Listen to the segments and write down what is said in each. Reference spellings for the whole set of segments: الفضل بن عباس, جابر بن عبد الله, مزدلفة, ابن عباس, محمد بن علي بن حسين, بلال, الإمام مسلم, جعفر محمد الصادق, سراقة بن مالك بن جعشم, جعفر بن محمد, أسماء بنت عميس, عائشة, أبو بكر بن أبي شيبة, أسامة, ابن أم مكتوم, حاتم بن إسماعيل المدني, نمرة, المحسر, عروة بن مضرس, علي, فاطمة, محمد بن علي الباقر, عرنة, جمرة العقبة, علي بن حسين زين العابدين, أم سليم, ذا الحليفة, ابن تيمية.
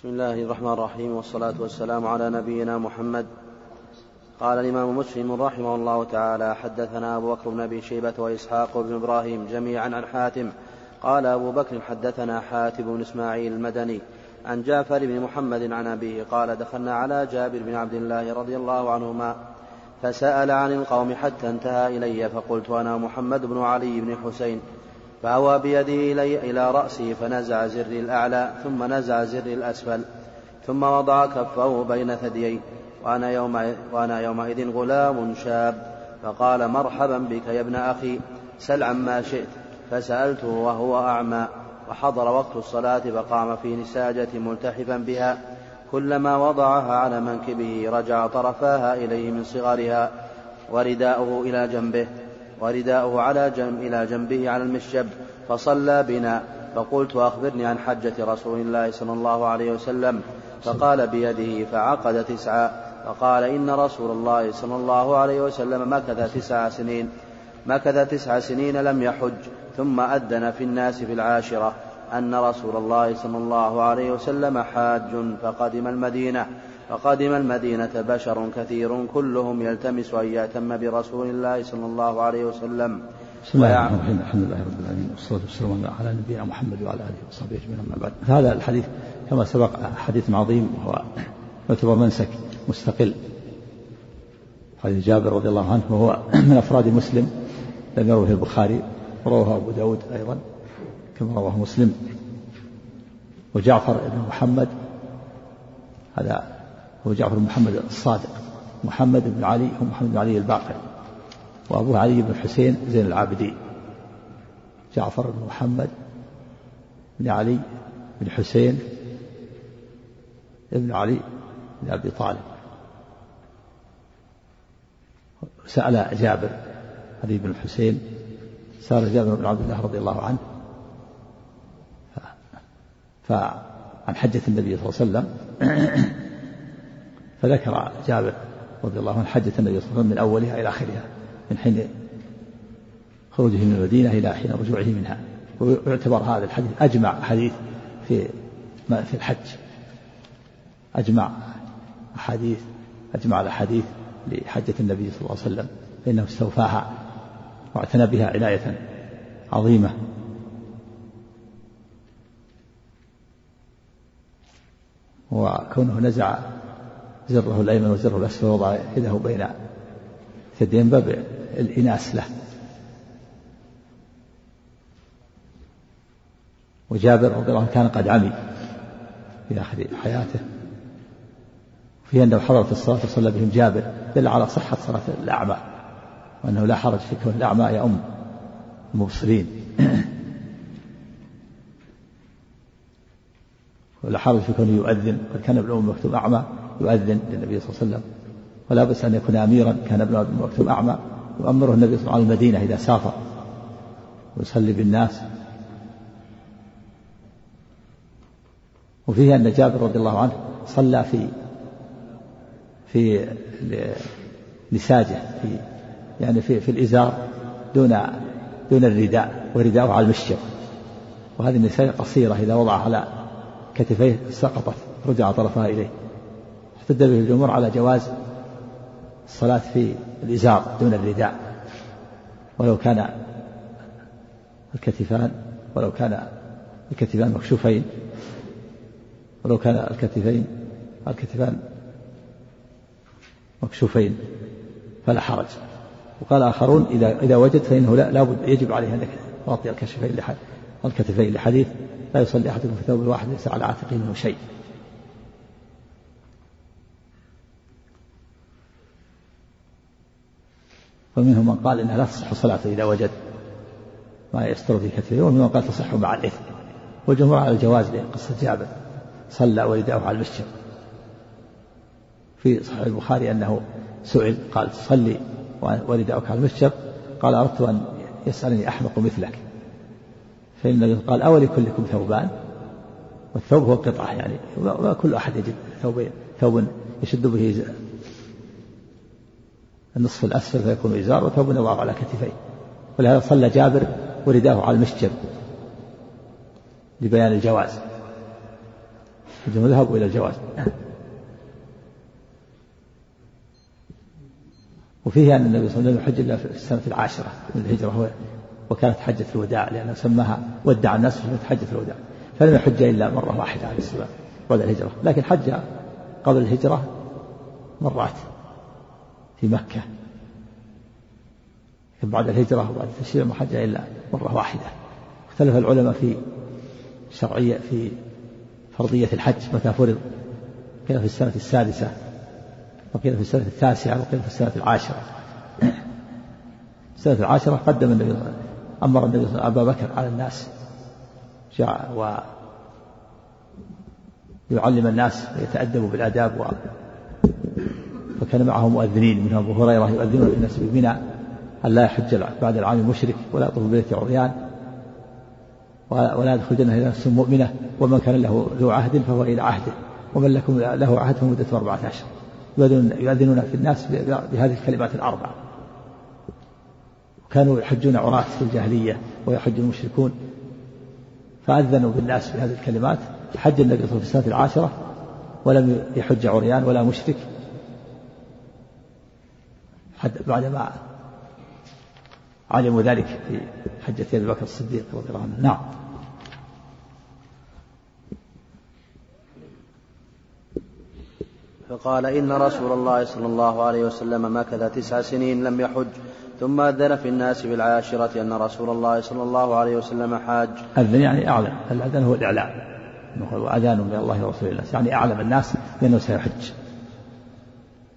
بسم الله الرحمن الرحيم، والصلاة والسلام على نبينا محمد. قال الإمام مسلم رحمه الله تعالى: حدثنا أبو بكر بن أبي شيبة وإسحاق بن إبراهيم جميعا عن حاتم. قال أبو بكر: حدثنا حاتم بن إسماعيل المدني عن جعفر بن محمد عن أبيه قال: دخلنا على جابر بن عبد الله رضي الله عنهما فسأل عن القوم حتى انتهى إلي، فقلت: أنا محمد بن علي بن حسين، فهوى بيده إلي إلى رأسي فنزع زر الأعلى ثم نزع زر الأسفل ثم وضع كفه بين ثديي، وأنا يومئذ غلام شاب، فقال: مرحبا بك يا ابن أخي، سل عما شئت. فسألته وهو أعمى، وحضر وقت الصلاة، فقام في نساجة ملتحفا بها، كلما وضعها على منكبه رجع طرفاها إليه من صغرها، ورداؤه إلى جنبه إلى جنبه على المشجب، فصلى بنا. فقلت: أخبرني عن حجة رسول الله صلى الله عليه وسلم، فقال: بيده، فعقد 9. فقال: إن رسول الله صلى الله عليه وسلم مكث 9 سنين لم يحج، ثم أذن في الناس في 10 أن رسول الله صلى الله عليه وسلم حاج، فقدم المدينة بشر كثير كلهم يلتمس أن يأتم برسول الله صلى الله عليه وسلم. بسم الله الرحمن الرحيم، الحمد لله رب العالمين، والصلاة والسلام على نبينا محمد وعلى آله وصحبه أجمعين، أما بعد. هذا الحديث كما سبق حديث عظيم، وهو يعتبر منسك مستقل، حديث جابر رضي الله عنه، وهو من أفراد مسلم لم يروه البخاري، رواه أبو داود أيضا كما رواه مسلم. وجعفر بن محمد، هذا هو جعفر محمد الصادق، محمد بن علي هو محمد بن علي الباقر، وأبوه علي بن حسين زين العابدين. جعفر بن محمد بن علي بن حسين ابن علي بن أبي طالب. سأل جابر علي بن حسين، سأل جابر بن عبد الله رضي الله عنه عن حجة النبي صلى الله عليه وسلم، فذكر جابر رضي الله عنه حجة النبي صلى الله عليه وسلم من أولها إلى آخرها، من حين خروجه من المدينة إلى حين رجوعه منها. ويعتبر هذا الحديث أجمع حديث في الحج، أجمع الأحاديث لحجة النبي صلى الله عليه وسلم، فإنه استوفاها واعتنى بها عناية عظيمة. وكونه نزع زره الأيمن وزره الأسفل ووضع يده بين ثديين باب الإناث له. وجابر رضي الله عنه كان قد عمي في آخر حياته، وفيه أنه حضرت الصلاة وصلى بهم جابر، دل على صحة صلاة الأعمى، وأنه لا حرج في كون الأعمى يؤم المبصرين، ولا حرج في كونه يؤذن، وقد كان ابن أم مكتوم أعمى يؤذن للنبي صلى الله عليه وسلم، ولا بأس أن يكون أميرا، كان ابن أم مكتوم أعمى يؤمره النبي صلى الله عليه وسلم على المدينة إذا سافر ويصلي بالناس. وفيه أن جابر رضي الله عنه صلى في نساجه، يعني في الإزار دون الرداء، ورداءه على المشجب، وهذه النساجة قصيرة، إذا وضعها على كتفيه سقطت، رجع طرفها إليه. احتج به الجمهور على جواز الصلاة في الإزار دون الرداء، ولو كان الكتفان مكشوفين، ولو كان الكتفان مكشوفين فلا حرج. وقال آخرون: إذا وجد فإنه لا بد، يجب عليه أن يغطي الكتفين، لحديث: لا يصلي أحدكم في ثوب واحد ليس على عاتقه منه شيء. ومنهم من قال إنها لا تصح صلاته إذا وجد ما يستر في كتفه، ومنهم من قال تصح مع الإثم، والجمهور على الجواز لقصة جابر صلى ورداءه على المسجد. في صحيح البخاري أنه سئل قال: تصلي ورداءك على المسجد؟ قال: أردت أن يسألني أحمق مثلك، فإنه قال: أولي كلكم ثوبان؟ والثوب هو قطعة، يعني وكل أحد يجد ثوب يشد به النصف الأسفل فيكون إزار، وثوب يضع على كتفيه. ولهذا صلى جابر ورداه على المشجب لبيان الجواز. فهم ذهبوا إلى الجواز. وفيه أن النبي صلى الله عليه وسلم حج إلا في السنة العاشرة من الهجرة، وكانت حجة الوداع لأنه سماها ودع الناس فسميت حجة الوداع، فلم يحج إلا مرة واحدة عليه السلام بعد الهجرة، لكن حج قبل الهجرة مرات في مكة بعد الهجرة وبعد التشريع ما حج إلا مرة واحدة. اختلف العلماء في شرعية في فرضية الحج متى فرض، قيل في السنة السادسة، وقيل في السنة التاسعة، وقيل في السنة العاشرة. السنة العاشرة قدم النبي أمر النبي أبا بكر على الناس ويعلم الناس ويتأدبوا بالآداب، وكان معهم مؤذنين منهم أبو هريرة يؤذنون الناس بمنى أن لا يحج بعد العام المشرك ولا يطوف بالبيت عريان ولا يدخل جنة نفس مؤمنة ومن كان له ذو عهد فهو إلى عهده ومن لكم له عهد فمدة 14، يؤذنون في الناس بهذه الكلمات الأربعة. كانوا يحجون عراة في الجاهلية ويحج المشركون، فأذنوا بالناس بهذه الكلمات. حج النبي في السنة العاشرة ولم يحج عريان ولا مشرك بعدما علموا ذلك في حجة أبي بكر الصديق رضي الله عنه. نعم. فقال إن رسول الله صلى الله عليه وسلم مكث 9 سنين لم يحج، ثم أذن في الناس بالعاشرة أن رسول الله صلى الله عليه وسلم حاج. أذن يعني أعلم، الأذن هو الإعلام، وأذان من الله ورسوله الناس يعني أعلم الناس بأنه سيحج.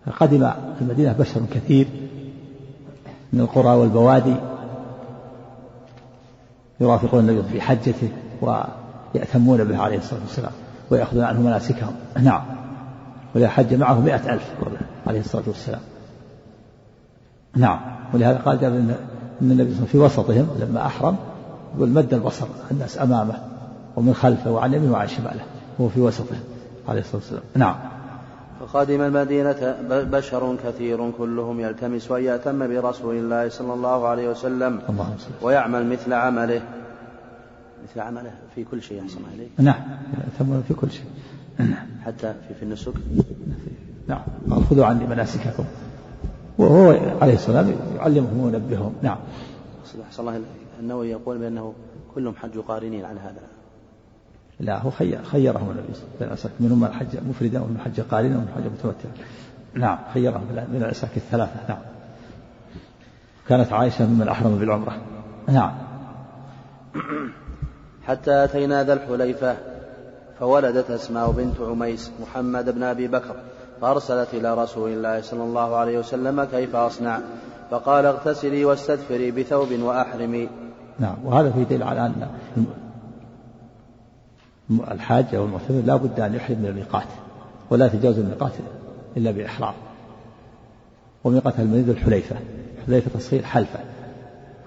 فقدم المدينة بشر كثير من القرى والبوادي يرافقون النبي في حجته ويأتمون به عليه الصلاة والسلام ويأخذون عنه مناسكهم. نعم. ولحج معه 100,000 عليه الصلاة والسلام. نعم. ولهذا قال جابر أن النبي في وسطهم لما أحرم والمد البصر الناس أمامه ومن خلفه وعن يمينه وعن شماله، هو في وسطهم عليه الصلاة والسلام. نعم. فقدم المدينة بشر كثير كلهم يلتمس أن يأتم برسول الله صلى الله عليه وسلم ويعمل مثل عمله في كل شيء. أحسن عليك. نعم، يأتمون في كل شيء حتى في النسك. نعم، خذوا عني مناسككم، وهو عليه السلام يعلمهم وينبههم. نعم. أحسن الله. النووي يقول بأنه كلهم حج قارنين عن هذا. لا، هو خيرهم النبي بين الأساك، منهم الحج مفردا ومن الحج قارنا ومن الحج متوترا. نعم، خيرهم من الأساك الثلاثة. نعم. كانت عائشة ممن أحرم بالعمرة. نعم. حتى أتينا ذا الحليفة فولدت أسماء بنت عميس محمد بن أبي بكر، فأرسلت إلى رسول الله صلى الله عليه وسلم كيف أصنع، فقال اغتسلي واستدفري بثوب وأحرمي. نعم. وهذا في دليل على أن الحاج أو المعتمر لا بد أن يحرم من الميقات، ولا تجاوز الميقات إلا بإحرام، وميقات المدينة الحليفة. الحليفة تصير حلفة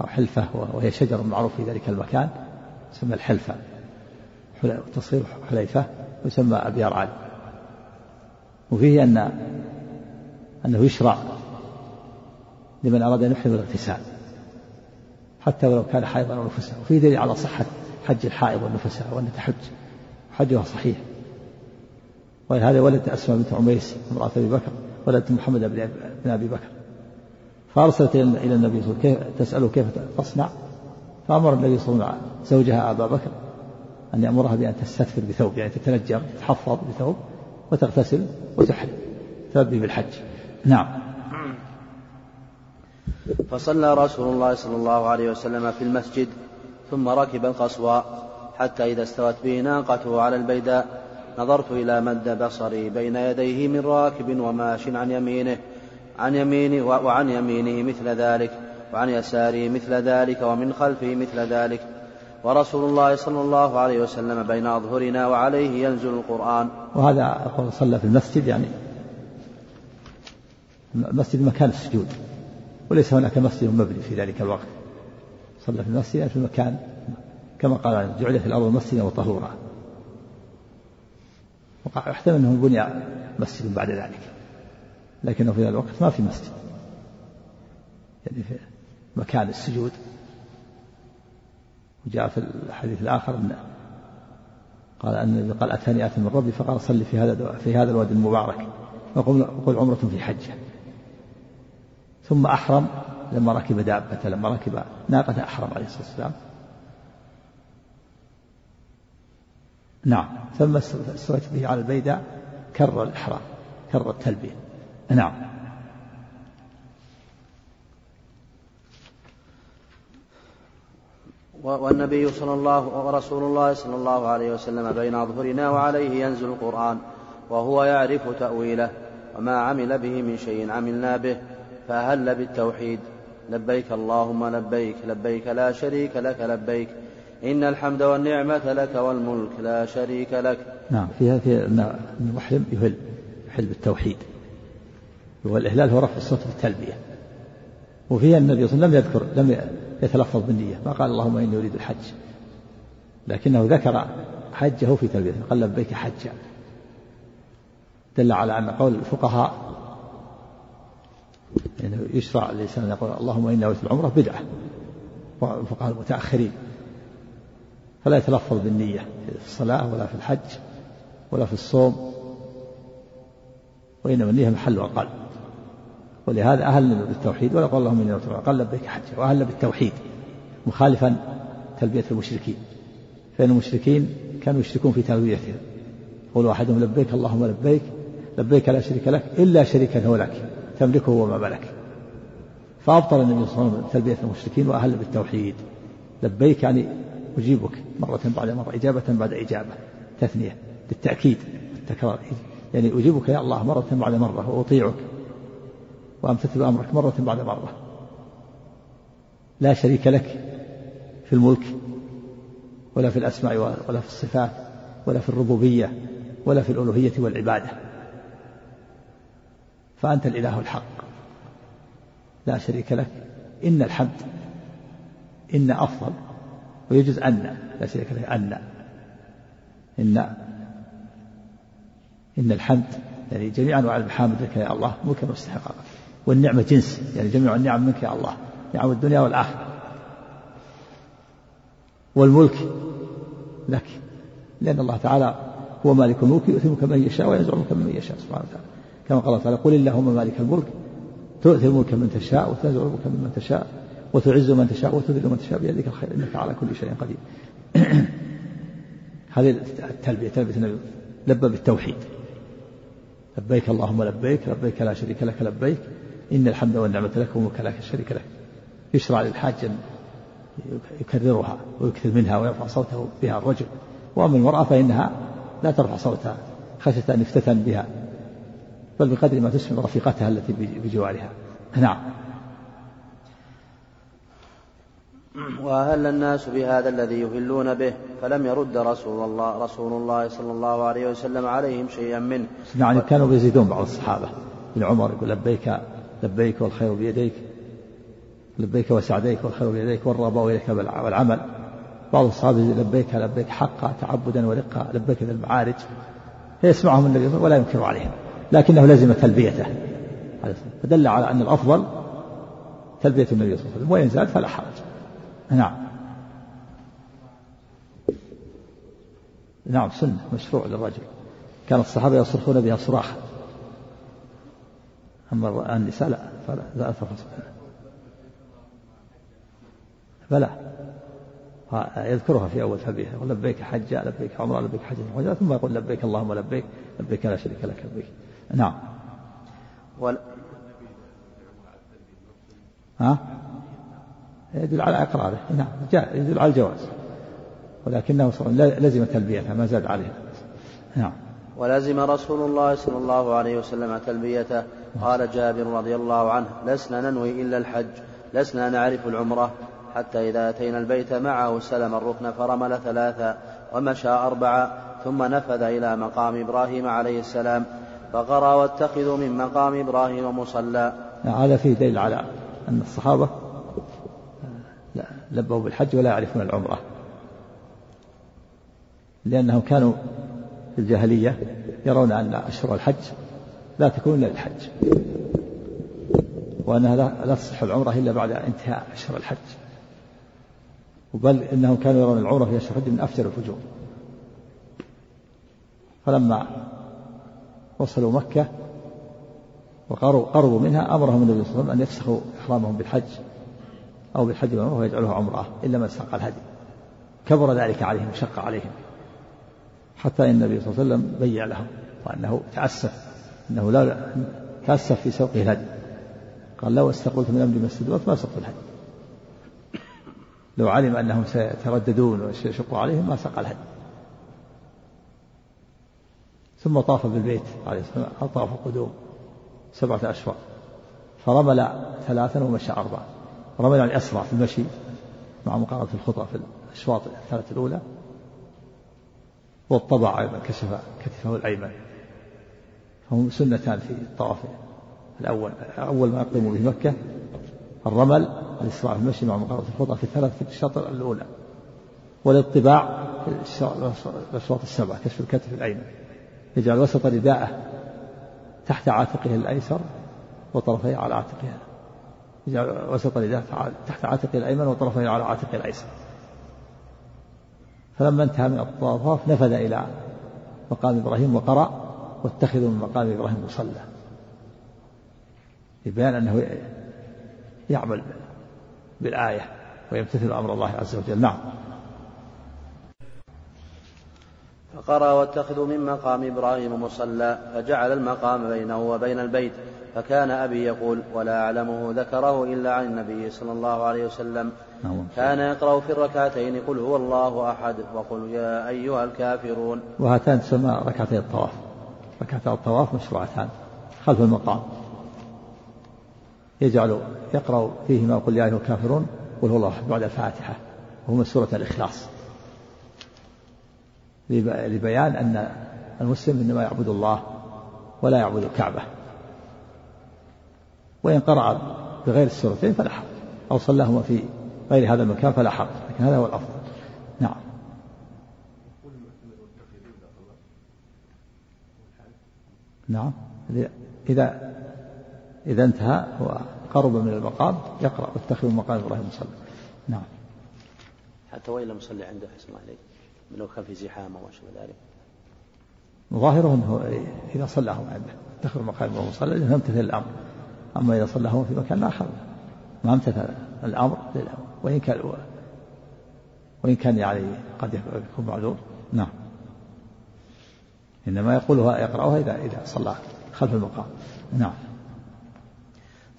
أو حلفة، وهي شجرة معروفة في ذلك المكان تسمى الحلفة، تصير حليفة ويسمى أبيار علي. وفيه أنه يشرع لمن أراد أن يحرم الاغتسال حتى ولو كان حائضا أو نفسا، وفيه دليل على صحة حج الحائض والنفساء وأن تحج، حجها صحيح. ولهذا ولدت أسماء بنت عميس امرأة أبي بكر ولدت محمد بن أبي بكر، فأرسلت إلى النبي صلى الله عليه وسلم تسأله كيف تصنع، فأمر النبي صلى الله عليه وسلم زوجها أبا بكر أن يأمرها بأن تستثفر بثوب، يعني تتنجر تتحفظ بثوب وتغتسل وتحل تلبي بالحج. نعم. فصلى رسول الله صلى الله عليه وسلم في المسجد، ثم ركب القصوى حتى إذا استوت به ناقته على البيداء نظرت إلى مد بصري بين يديه من راكب وماش عن يمينه وعن يمينه مثل ذلك وعن يساره مثل ذلك ومن خلفه مثل ذلك، ورسول الله صلى الله عليه وسلم بين أظهرنا وعليه ينزل القرآن. وهذا صلى في المسجد، يعني المسجد مكان السجود، وليس هناك مسجد مبني في ذلك الوقت، صلى في المسجد في المكان كما قال جعلت الأرض مسجدا وطهورا، ويحتمل أنه بني مسجد بعد ذلك، لكنه في ذلك الوقت ما في مسجد، يعني في مكان السجود. وجاء في الحديث الآخر قال أن قال أتاني آت من ربي فقال صلي في هذا الوادي المبارك وقل عمرة في حجة. ثم أحرم لما ركب ناقة أحرم عليه الصلاة والسلام. نعم. ثم استوت به على البيداء كر الإحرام كر التلبية. نعم. والنبي صلى الله ورسول الله صلى الله عليه وسلم بين أظهرنا وعليه ينزل القرآن وهو يعرف تأويله وما عمل به من شيء عملنا به فأهل بالتوحيد. لبيك اللهم لبيك، لبيك لا شريك لك لبيك، إن الحمد والنعمة لك والملك لا شريك لك. نعم. في هذه المحرم يهل بالتوحيد، والإهلال هو رفع الصوت بالتلبية. وفيها النبي صلى الله عليه وسلم لم يتلفظ بالنية، ما قال اللهم إني أريد الحج، لكنه ذكر حجه في تلبيته قال لبيك حجا. دل على أن قول الفقهاء يعني يشرع لسان يقول اللهم إني أريد العمرة بدعة، والفقهاء المتأخرين فلا يتلفظ بالنية في الصلاة ولا في الحج ولا في الصوم، وإنما النية محل القلب، ولهذا أهل بالتوحيد ولا قال اللهم إني أريد العمرة قال لبيك حجة، وأهل بالتوحيد مخالفا تلبية المشركين، فإن المشركين كانوا يشركون في تلبيته، قولوا أحدهم لبيك اللهم لبيك، لبيك لا شريك لك إلا شريكا هو لك تملكه وما ملك. فأبطل النبي صلى الله عليه وسلم تلبية المشركين وأهل بالتوحيد. لبيك يعني أجيبك مرة بعد مرة، إجابة بعد إجابة، تثنية للتأكيد التكرار، يعني أجيبك يا الله مرة بعد مرة وأطيعك وأمتثل أمرك مرة بعد مرة. لا شريك لك في الملك ولا في الأسماء ولا في الصفات ولا في الربوبية ولا في الألوهية والعبادة، فأنت الإله الحق لا شريك لك. إن الحمد إن أفضل، ويجوز أن لا شريك لك إن الحمد يعني جميعا وعلى المحامد لك يا الله ملكا واستحقاقا، والنعمة جنس يعني جميع النعم منك يا الله، نعم الدنيا والآخرة، والملك لك لأن الله تعالى هو مالك الملك يؤتي ملكه من يشاء وينزع ملكه من يشاء سبحانه وتعالى، كما قال تعالى قل اللهم مالك الملك تؤتي الملك من تشاء وتنزع الملك ممن تشاء وتعز من تشاء وتذل من تشاء بيدك الخير إنك على كل شيء قدير. هذه تلبية النبي لبى بالتوحيد. لبيك اللهم لبيك، لبيك لا شريك لك لبيك، إن الحمد والنعمة لك وملك لا شريك لك. يشرع للحاج أن يكررها ويكثر منها ويرفع صوته بها الرجل، وأما المرأة فإنها لا ترفع صوتها خشية أن يفتتن بها، بل بقدر ما تسمع رفيقتها التي بجوارها. نعم. وأهل الناس بهذا الذي يهلون به فلم يرد رسول الله صلى الله عليه وسلم عليهم شيئا منه. يعني كانوا يزيدون بعض الصحابة، ابن عمر يقول لبيك لبيك والخير بيديك، لبيك وسعديك والخير بيديك والرغبة وإليك والعمل. بعض الصحابة لبيك لبيك حقا تعبدا ورقا لبيك ذا المعارج، فيسمعهم النبي ولا ينكر عليهم، لكنه لزم تلبيته، فدل على أن الأفضل تلبية النبي صلى الله عليه وسلم، وإن زاد فلا حرج. نعم. نعم سنة مشروع للرجل، كان الصحابة يصرخون بها صراحة، أما النساء لا فلا فلا يذكرها في أول تلبية، يقول لبيك حجة لبيك عمرة لبيك حجة، ثم يقول لبيك اللهم لبيك لبيك لا شريك لك لبيك. نعم. ها يدل على إقراره، نعم يدل على الجواز، ولكنه لزم تلبيتها ما زاد عليها. نعم. ولزم رسول الله صلى الله عليه وسلم تلبيته. قال جابر رضي الله عنه لسنا ننوي إلا الحج، لسنا نعرف العمرة، حتى إذا أتينا البيت معه سلم الركن فرمل 3 ومشى 4 ثم نفذ إلى مقام إبراهيم عليه السلام فقرأ واتخذوا من مقام إبراهيم مصلى. هذا فيه دليل على أن الصحابة لبوا بالحج ولا يعرفون العمرة، لأنهم كانوا في الجاهلية يرون أن أشهر الحج لا تكون إلا للحج، وأنها لا تصح العمرة إلا بعد انتهاء أشهر الحج، بل إنهم كانوا يرون العمرة في أشهر الحج من أفجر الفجور، فلما وصلوا مكة وقربوا منها أمرهم النبي صلى الله عليه وسلم أن يفسخوا إحرامهم بالحج أو بالحج وعمره ويجعله عمره إلا من ساق الهدي. كبر ذلك عليهم وشق عليهم حتى إن النبي صلى الله عليه وسلم بيّع لهم وأنه تأسف أنه لا تأسف في سوقه الهدي. قال لو استقلت من أمري ما استدبرت ما سقت الهدي. لو علم أنهم سيترددون ويشق عليهم ما ساق الهدي. ثم طاف بالبيت عليه السلام طاف قدوم 7 أشواط فرمل 3 ومشى 4. رمل يعني أسرع في المشي مع مقارنة الخطى في الأشواط 3 الأولى. والطبع أيضا كشف كتفه الأيمن. فهم سنتان في الطواف الأول. أول ما يقدموا به مكة الرمل الإسراع في المشي مع مقارنة الخطى في الأشواط الأولى. والاطباع في الأشواط 7 كشف الكتف الأيمن. يجعل وسط رداءه تحت عاتقه الأيسر وطرفيه على عاتقه. يجعل وسط رداءه تحت عاتقه الأيمن وطرفيه على عاتقه الأيسر. فلما انتهى من الطواف نفذ إلى مقام إبراهيم وقرأ واتخذوا من مقام إبراهيم مصلى. يبين أنه يعمل بالآية ويمتثل أمر الله عز وجل. نعم. فقرأ واتخذوا من مقام إبراهيم مصلى فجعل المقام بينه وبين البيت. فكان أبي يقول ولا أعلمه ذكره إلا عن النبي صلى الله عليه وسلم كان يقرأ في الركعتين قل هو الله أحد وقل يا أيها الكافرون. وهاتان تسمى ركعتي الطواف. ركعتي الطواف مشروعتان خلف المقام يجعل يقرأ فيهما قل يا أيها الكافرون قل هو الله أحد بعد الفاتحة وهما سورة الإخلاص لبيان أن المسلم إنما يعبد الله ولا يعبد الكعبة. وإن قرأ بغير السورتين فلا حرج أو صلاهما في غير هذا المكان فلا حرج لكن هذا هو الأفضل. نعم. نعم إذا انتهى وقرب من المقام يقرأ واتخذوا مقام إبراهيم مصلى. نعم. حتى وإلا مصلي عنده حسن عليه من لو كان في زحام أو شيء ذلك ظاهره أنه إذا صلاهم عنده اتخذوا مقام إبراهيم مصلى لأنه يمتثل الأمر. أما إذا صلىهم في مكان آخر ما امتثل الأمر وإن كان يعني قد يكون معذور. نعم. إنما يقولها يقرأها إذا صلى خلف المقام. نعم.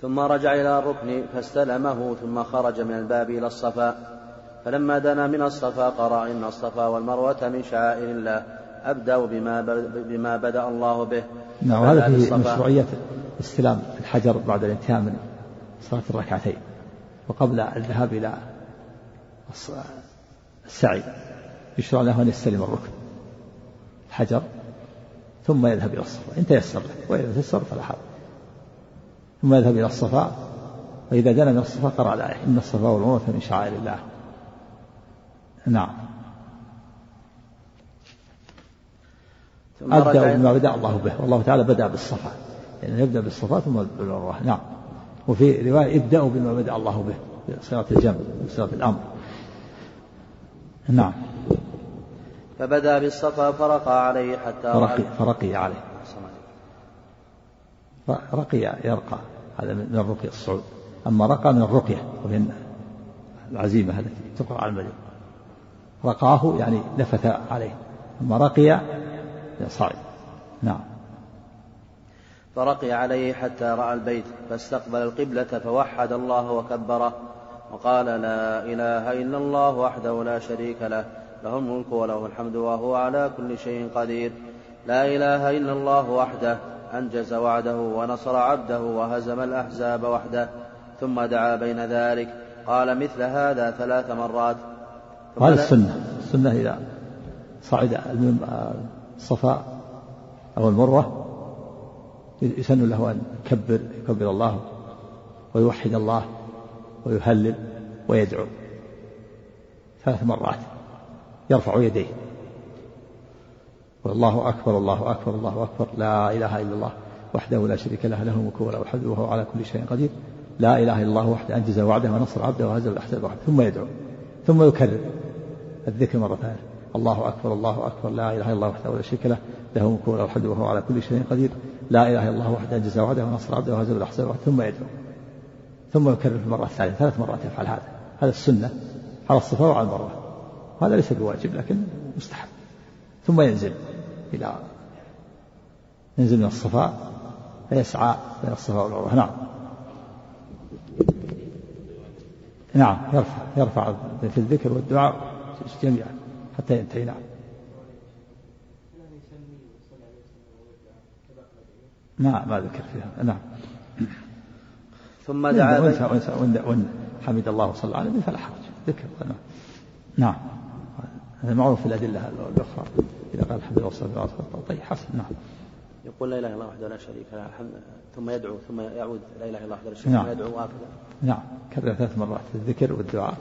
ثم رجع إلى الركن فاستلمه ثم خرج من الباب إلى الصفا فلما دنا من الصفا قرأ إن الصفا والمروة من شعائر الله أبدأ بما بدأ الله به. نعم. هذا في مشروعية استلام الحجر بعد الانتهاء من صلاة الركعتين وقبل الذهاب إلى السعي يشرع له أن يستلم الركن الحجر ثم يذهب إلى الصفا إن تيسر له وإذا تيسر فلا حرج ثم يذهب إلى الصفا وإذا دنا من الصفا قرأ الآية إن الصفا والمروة من شعائر الله. نعم. أبدأ بما بدأ الله به والله تعالى بدأ بالصفا يعني يبدأ بالصفا ثم بالمروة. نعم. وفي رواية ابدأوا بما بدأ الله به صلاة الجمع صلاة الأمر. نعم. فبدأ بالصفا فرقى عليه حتى فرقي عليه رقي يرقى هذا من الرقية الصعود. أما رقى من الرقية وهي العزيمة التي تقع على المريض. رقاه يعني نفث عليه. أما رقي صعد. نعم. فرقي عليه حتى رأى البيت فاستقبل القبلة فوحد الله وكبره وقال لا إله إلا الله وحده لا شريك له له الملك وله الحمد وهو على كل شيء قدير لا إله إلا الله وحده أنجز وعده ونصر عبده وهزم الأحزاب وحده ثم دعا بين ذلك قال مثل هذا 3 مرات. هذا السنة إذا صعد الصفا أو المروة يسن له أن يكبر الله ويوحد الله ويهلل ويدعو 3 مرات يرفع يديه والله أكبر الله أكبر الله أكبر لا إله إلا الله وحده لا شريك له له الملك وله الحمد وهو على كل شيء قدير لا إله إلا الله وحده أنجز وعده ونصر عبده وهزم الأحزاب وحده ثم يدعو ثم يكرر الذكر مرة ثانية الله أكبر الله أكبر لا إله إلا الله وحده لا شريك له له كون أو حد وهو على كل شيء قدير. لا إله إلا الله وحده جزى وعده ونصر عبده وهزم الأحزاب ثم يدعو ثم يكرر في المرة الثانية 3 مرات يفعل هذا. هذا السنة على الصفا وعلى المروة، هذا ليس بواجب لكن مستحب. ثم ينزل إلى ينزل من الصفا فيسعى بين الصفا والمروة. نعم نعم يرفع في الذكر والدعاء جميعا حتى ينتهي. نعم ما ذكر فيها. نعم ثم دعا وإن حمد الله وصلى على النبي فلا حرج ذكر. نعم هذا معروف في الأدلة الأخرى إذا قال الحمد لله وصلى على طيب حسن. نعم يقول لا إله إلا الله وحده لا شريك له ثم يدعو ثم يعود لا إله إلا الله وحده لا شريك له. نعم يدعو وافدا. نعم كرر 3 مرات الذكر والدعاء.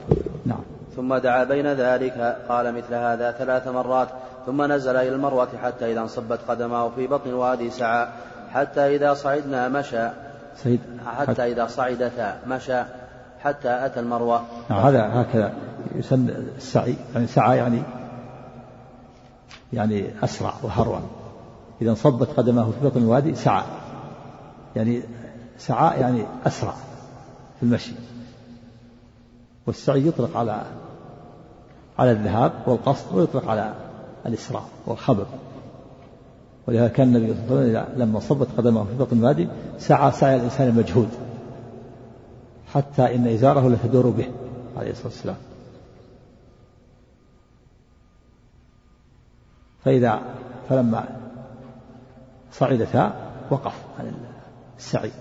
نعم ثم دعا بين ذلك قال مثل هذا 3 مرات ثم نزل إلى المروة حتى إذا انصبت قدمه في بطن الوادي سعى حتى إذا صعدنا مشى حتى إذا صعدتا مشى حتى أتى المروة. نعم هذا هكذا يسمى السعي، يعني سعى يعني أسرع وهرول. إذا انصبت قدمه في بطن الوادي سعى يعني أسرع في المشي. والسعي يطلق على الذهاب والقصد ويطلق على الإسراع والخبر. ولهذا كان النبي صلى الله عليه وسلم لما صبت قدمه في بطن الوادي سعى سعي الإنسان المجهود حتى إن إزاره لتدور به عليه الصلاة والسلام. فلما صعدتا وقف عن السعي.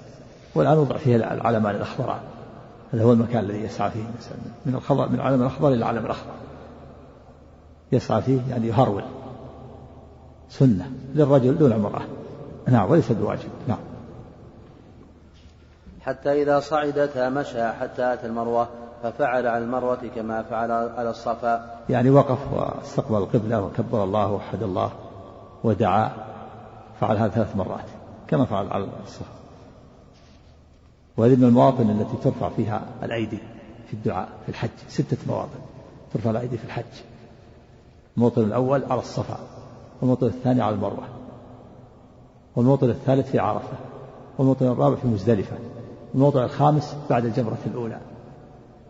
والآن وضع فيها العلمان الأخضران، هذا هو المكان الذي يسعى فيه الإنسان من العلم الأخضر إلى العلم الأخضر يسعى فيه، يعني يهرول. سنة للرجل دون المرأة. نعم وليس بواجب. نعم حتى إذا صعدتها مشى حتى أتى المروة ففعل على المروة كما فعل على الصفا، يعني وقف واستقبل القبلة وكبر الله وحد الله ودعا. فعل هذا 3 مرات كما فعل على الصفا. وهذه من المواطن التي ترفع فيها الأيدي في الدعاء في الحج، 6 مواطن ترفع الأيدي في الحج. الموطن الأول على الصفا، والموطن الثاني على المروة، والموطن الثالث في عرفة، والموطن الرابع في مزدلفة، والموطن الخامس بعد الجمرة الأولى،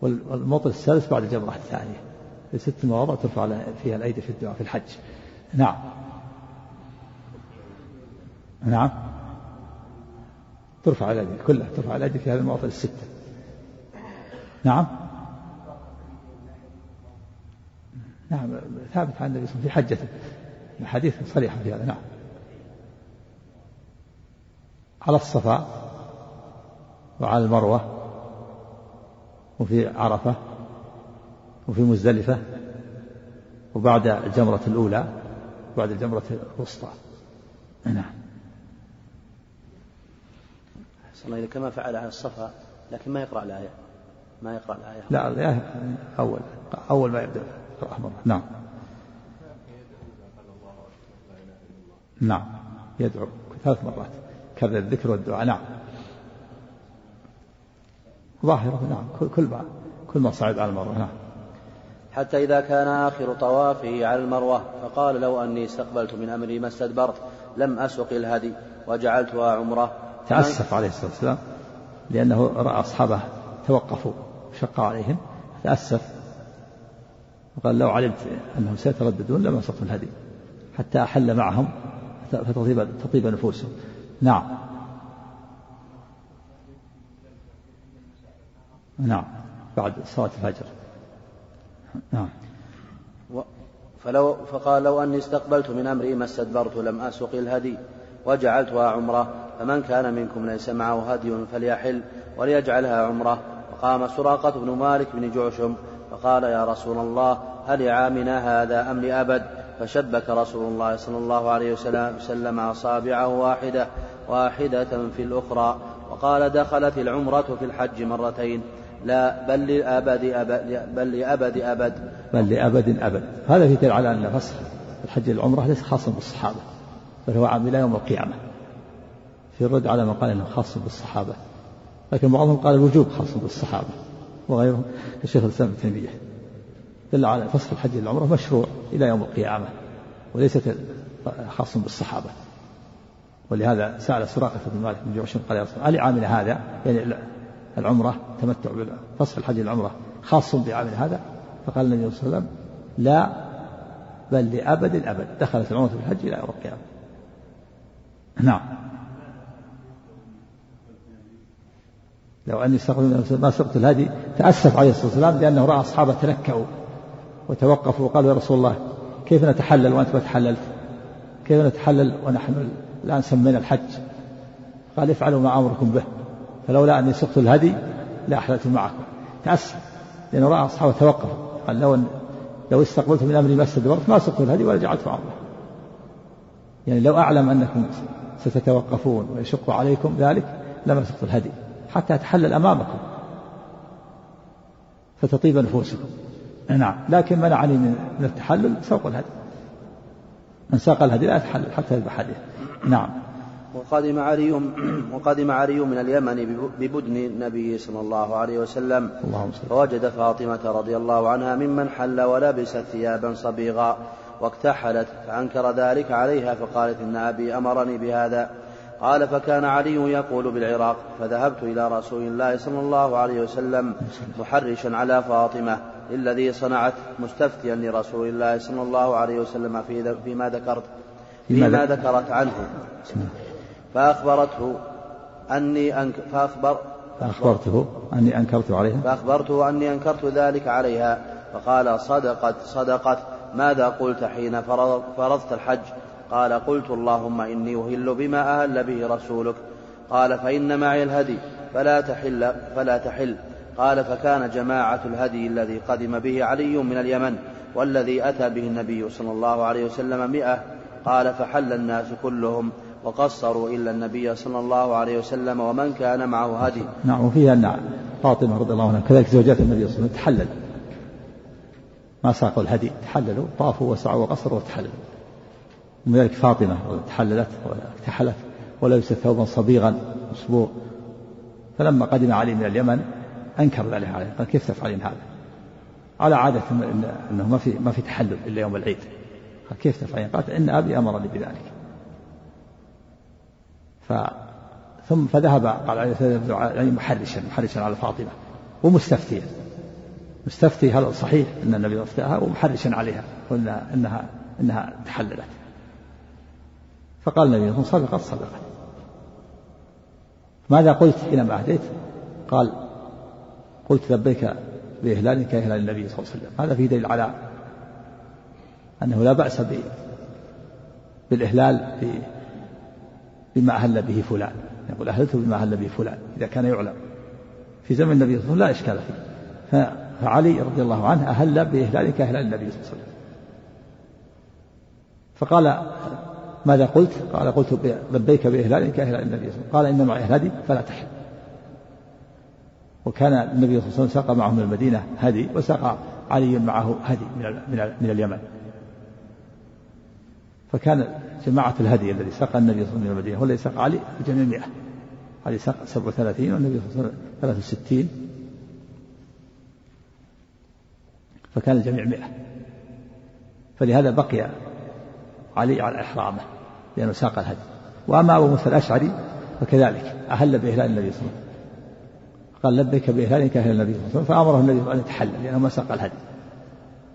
والموطن السادس بعد الجمرة الثانية. 6 مواضع ترفع فيها الأيدي في الدعاء في الحج. نعم نعم ترفع الأيدي كلها، ترفع الأيدي في هذه المواطن ال6. نعم نعم ثابت عن النبي في حجته، الحديث صريح في هذا. نعم على الصفا وعلى المروة وفي عرفة وفي مزدلفة وبعد الجمرة الأولى وبعد الجمرة الوسطى. نعم صلى كما فعل على الصفا لكن ما يقرأ الآية. لا الآية أول ما يبدأ رحمه. نعم نعم يدعو 3 مرات كرر الذكر والدعاء. نعم ظاهره. نعم كل ما صعد على المروة. نعم حتى إذا كان آخر طوافه على المروة فقال لو أني استقبلت من أمري ما استدبرت لم أسوق الهدي وجعلتها عمره. تأسف عليه الصلاة والسلام لأنه رأى أصحابه توقفوا شق عليهم، تأسف وقال لو علمت أنهم سيترددون لم أسوق الهدي حتى أحل معهم فتطيب نفوسهم. نعم نعم بعد صلاة الفجر. نعم فقال لو أني استقبلت من أمري ما استدبرت لم أسوق الهدي وجعلتها عمرة فمن كان منكم ليس معه هدي فليحل وليجعلها عمرة. وقام سراقة بن مالك بن جعشم فقال يا رسول الله هل لعامنا هذا أم لأبد؟ فشبك رسول الله صلى الله عليه وسلم أصابعه واحدة في الأخرى وقال دخلت العمرة في الحج 2 مرات لا بل لأبد أبد. هذا في على أن فسخ الحج العمرة ليس خاصا بالصحابة بل هو عام إلى يوم القيامة، في الرد على ما قال أنه خاص بالصحابة، لكن بعضهم قال الوجوب خاص بالصحابة وغيرهم الشيخ الإسلام ابن تيمية. دل على فسخ الحج العمرة مشروع إلى يوم القيامة وليست خاص بالصحابة. ولهذا سأل سراقة بن مالك بن جعشم قال يا رسول الله عاملنا هذا يعني العمرة تمتع فصل الحج العمرة خاص بعاملنا هذا؟ فقال النبي صلى الله عليه وسلم لا بل لأبد الأبد دخلت العمرة في الحج إلى يوم القيامة. نعم. لو أني ما سبقت الهدي تأسف عليه الصلاة والسلام لأنه رأى أصحابه تنكأوا وتوقفوا وقالوا يا رسول الله كيف نتحلل وأنت ما تحللت؟ كيف نتحلل ونحن الآن سمينا الحج؟ قال افعلوا ما أمركم به فلولا أني سقت الهدي لا أحللت معكم. تأسف لأنه رأى أصحابه توقفوا قال لو استقبلت من أمري ما استدبرت ما سقت الهدي ولا جعلت عمره. يعني لو أعلم أنكم ستتوقفون ويشق عليكم ذلك لما سقت الهدي حتى أتحلل أمامكم فتطيب نفوسكم. نعم. لكن منعني من التحلل سوق الهدي. من ساق الهدي لا يتحلل حتى يذبح هديه. نعم. وقدم علي من اليمن ببدن النبي صلى الله عليه وسلم فوجد فاطمة رضي الله عنها ممن حل ولبست ثيابا صبيغا واكتحلت فأنكر ذلك عليها فقالت إن أبي أمرني بهذا. قال فكان علي يقول بالعراق فذهبت إلى رسول الله صلى الله عليه وسلم محرشا على فاطمة الذي صنعت مستفتيا لرسول الله صلى الله عليه وسلم فيما ذكرت عنه فأخبرته أني أنكرت ذلك عليها فقال صدقت ماذا قلت حين فرضت الحج؟ قال قلت اللهم إني أهل بما أهل به رسولك. قال فإن معي الهدي فلا تحل. قال فكان جماعة الهدي الذي قدم به علي من اليمن والذي أتى به النبي صلى الله عليه وسلم 100. قال فحل الناس كلهم وقصروا إلا النبي صلى الله عليه وسلم ومن كان معه هدي. نعم. وفيها أن فاطمة رضي الله عنها كذلك زوجات النبي صلى الله عليه وسلم تحلل ما ساقوا الهدي تحللوا طافوا وسعوا وقصروا وتحللوا. ومن ذلك فاطمة تحللت واكتحلت ولبست ثوبا صبيغا أسبوع. فلما قدم علي من اليمن أنكر ذلك عليه قال كيف تفعلين هذا؟ على عادة أنه ما في تحلل إلا يوم العيد. قال كيف تفعلين؟ قالت إن أبي أمرني بذلك. فذهب قال علي محرشا على فاطمة ومستفتيا مستفتي هل صحيح أن النبي افتاها ومحرشا عليها قلنا إنها تحللت. فقال النبي صدقت ماذا قلت حينما أهديت؟ قال قلت لبيك بإهلالك إهلال النبي صلى الله عليه وسلم. هذا فيه دليل على أنه لا بأس بالإهلال بما أهل به فلان. يقول أهلت بما أهل به فلان إذا كان يعلم في زمن النبي صلى الله عليه وسلم لا إشكال فيه. فعلي رضي الله عنه أهل بإهلالك إهلال النبي صلى الله عليه وسلم. فقال ماذا قلت؟ قال قلت لبيك بإهلالك إهلال النبي صلى الله عليه وسلم. قال إن معي هدي فلا تحل. وكان النبي صلى الله عليه وسلم ساق معه من المدينة هدي وساق علي معه هدي من اليمن. فكان جماعة الهدي الذي ساق النبي صلى الله عليه وسلم من المدينة هو الذي ساق علي بجميع 100. علي ساق 37 والنبي صلى الله عليه وسلم 63 فكان الجميع 100. فلهذا بقي علي على إحرامه لأنه ساق الهدي. وأما أبو موسى الأشعري فكذلك أهل بإهلال النبي صلى الله عليه وسلم قال لبيك بإهلالك أهل النبي صلى الله عليه وسلم. فأمره النبي صلى الله عليه وسلم أن يتحلل لأنه ما ساق الهدي.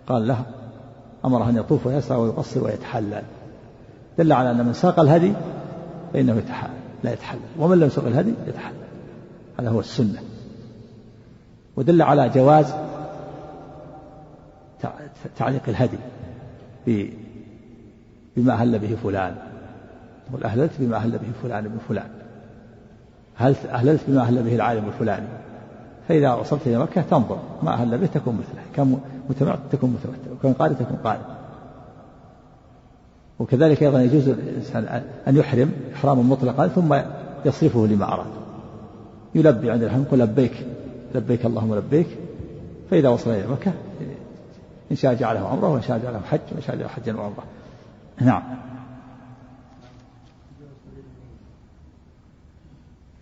قال له أمره أن يطوف ويسعى ويقصر ويتحلل. دل على أن من ساق الهدي فإنه لا يتحلل ومن لم يساق الهدي يتحلل. هذا هو السنة. ودل على جواز تعليق الهدي بما أهل به فلان. يقول أهللت بما أهل به فلان ابن فلان. أهللت بما أهل به العالم الفلاني. فإذا وصلت إلى مكة تنظر ما أهل به تكون مثله. كان متمتع تكون متمتع وكان قارئ تكون قارئ. وكذلك أيضا يجوز الإنسان أن يحرم إحراما مطلقا ثم يصرفه لما أراد. يلبي عند الحرم يقول لبيك اللهم لبيك. فإذا وصل إلى مكة إن شاء جعله عمره وإن شاء جعله حج وإن شاء جعله حجا وعمره. نعم.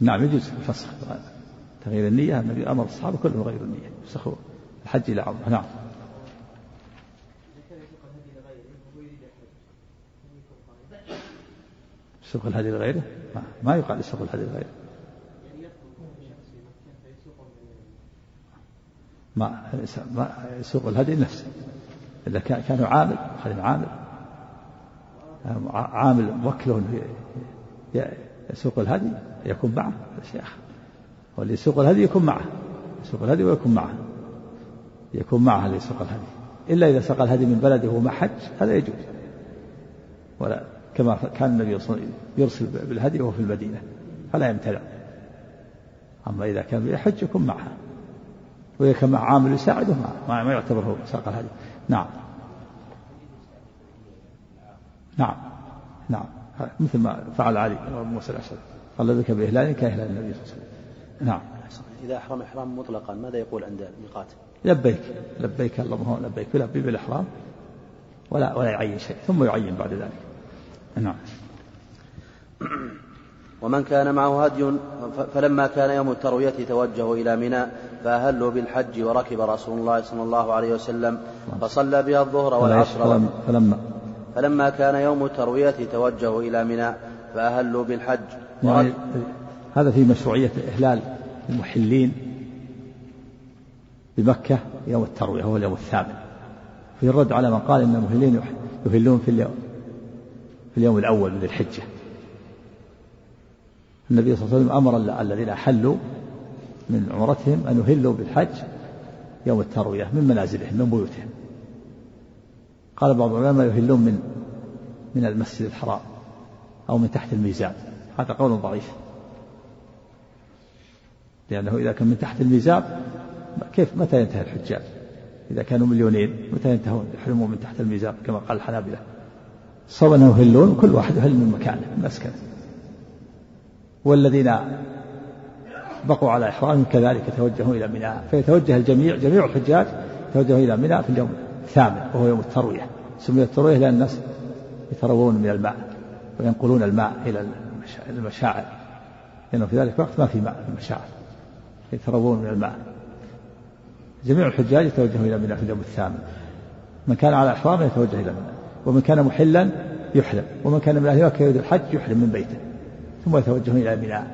نعم يجوز الفسخ تغيير النية. النبي أمر الصحابة كلهم غير النية يفسخوا الحج إلى عمره. نعم. سوق الهدي لغيره ما يقال لسوق الهدي لغيره. ما سوق الهدي لنفسه إذا كانوا عامل خلينا عامل وكله يسوق الهدي يكون معه الشيخ، واللي يسوق الهدي يكون معه، يسوق الهدي ويكون معه، يكون معه اللي يسوق الهدي، إلا إذا سقى الهدي من بلده وما حج هذا يجوز، ولا كما كان النبي يرسل بالهدي وهو في المدينة فلا يمتنع. أما إذا كان يحج يكون معه، وإذا كان مع عامل يساعده ما يعتبره ساق الهدي. نعم نعم نعم، مثل ما فعل علي بن موسى الأشعري قال ذلك بإهلال كإهلال النبي صلى الله عليه وسلم. نعم. إذا أحرم إحرام مطلقا ماذا يقول عند الميقات؟ لبيك لبيك اللهم لبيك، يلبي بالإحرام ولا يعين شيء، ثم يعين بعد ذلك. نعم. ومن كان معه هدي فلما كان يوم التروية توجه إلى منى فأهلوا بالحج وركب رسول الله صلى الله عليه وسلم فصلى بها الظهر والعصر. فلما كان يوم التروية توجه إلى منى فأهلوا بالحج. يعني هذا في مشروعية إهلال المحلين بمكة يوم التروية هو اليوم الثامن، في الرد على من قال إن المحلين يهلون في اليوم الأول من الحجة. النبي صلى الله عليه وسلم أمر الذين أحلوا من عمرتهم أن يهلوا بالحج يوم التروية من منازلهم من بيوتهم. قال بعض العلماء يهلون من المسجد الحرام أو من تحت الميزان، هذا قول ضعيف، لأنه إذا كان من تحت الميزان كيف متى ينتهي الحجاج؟ إذا كانوا مليونين متى ينتهون يحرموا من تحت الميزان كما قال الحنابلة؟ صوب أنه يهلون كل واحد يهل من مكانه من مسكنه. والذين بقوا على إحرامهم كذلك توجهوا إلى منى، فيتوجه الجميع جميع الحجاج توجهوا إلى منى في اليوم الثامن وهو يوم التروية. سمي التروية لأن الناس يتروون من الماء وينقلون الماء إلى المشاعر، لأنه في ذلك الوقت ما في ماء في المشاعر، يتروون من الماء. جميع الحجاج يتوجهوا إلى منى في اليوم الثامن، من كان على إحرامه يتوجه إلى منى، ومن كان محلا يحرم، ومن كان من أهل مكة يريد الحج يحرم من بيته ثم يتوجهون إلى منى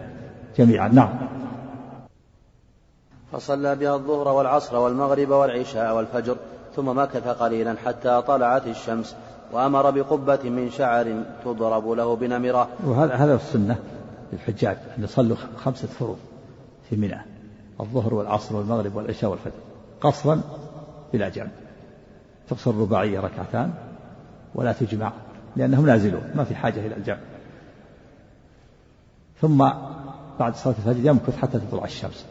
جميعا. نعم. فصلى بها الظهر والعصر والمغرب والعشاء والفجر ثم مكث قليلا حتى طلعت الشمس، وأمر بقبة من شعر تضرب له بنمرة. وهذا السنة للحجاج أن يصلوا 5 فروض في منى، الظهر والعصر والمغرب والعشاء والفجر، قصرا بلا جمع، تقصر الرباعية 2 ركعتان ولا تجمع لأنهم نازلون ما في حاجة إلى الجمع. ثم بعد صلاة الفجر يمكث حتى تطلع الشمس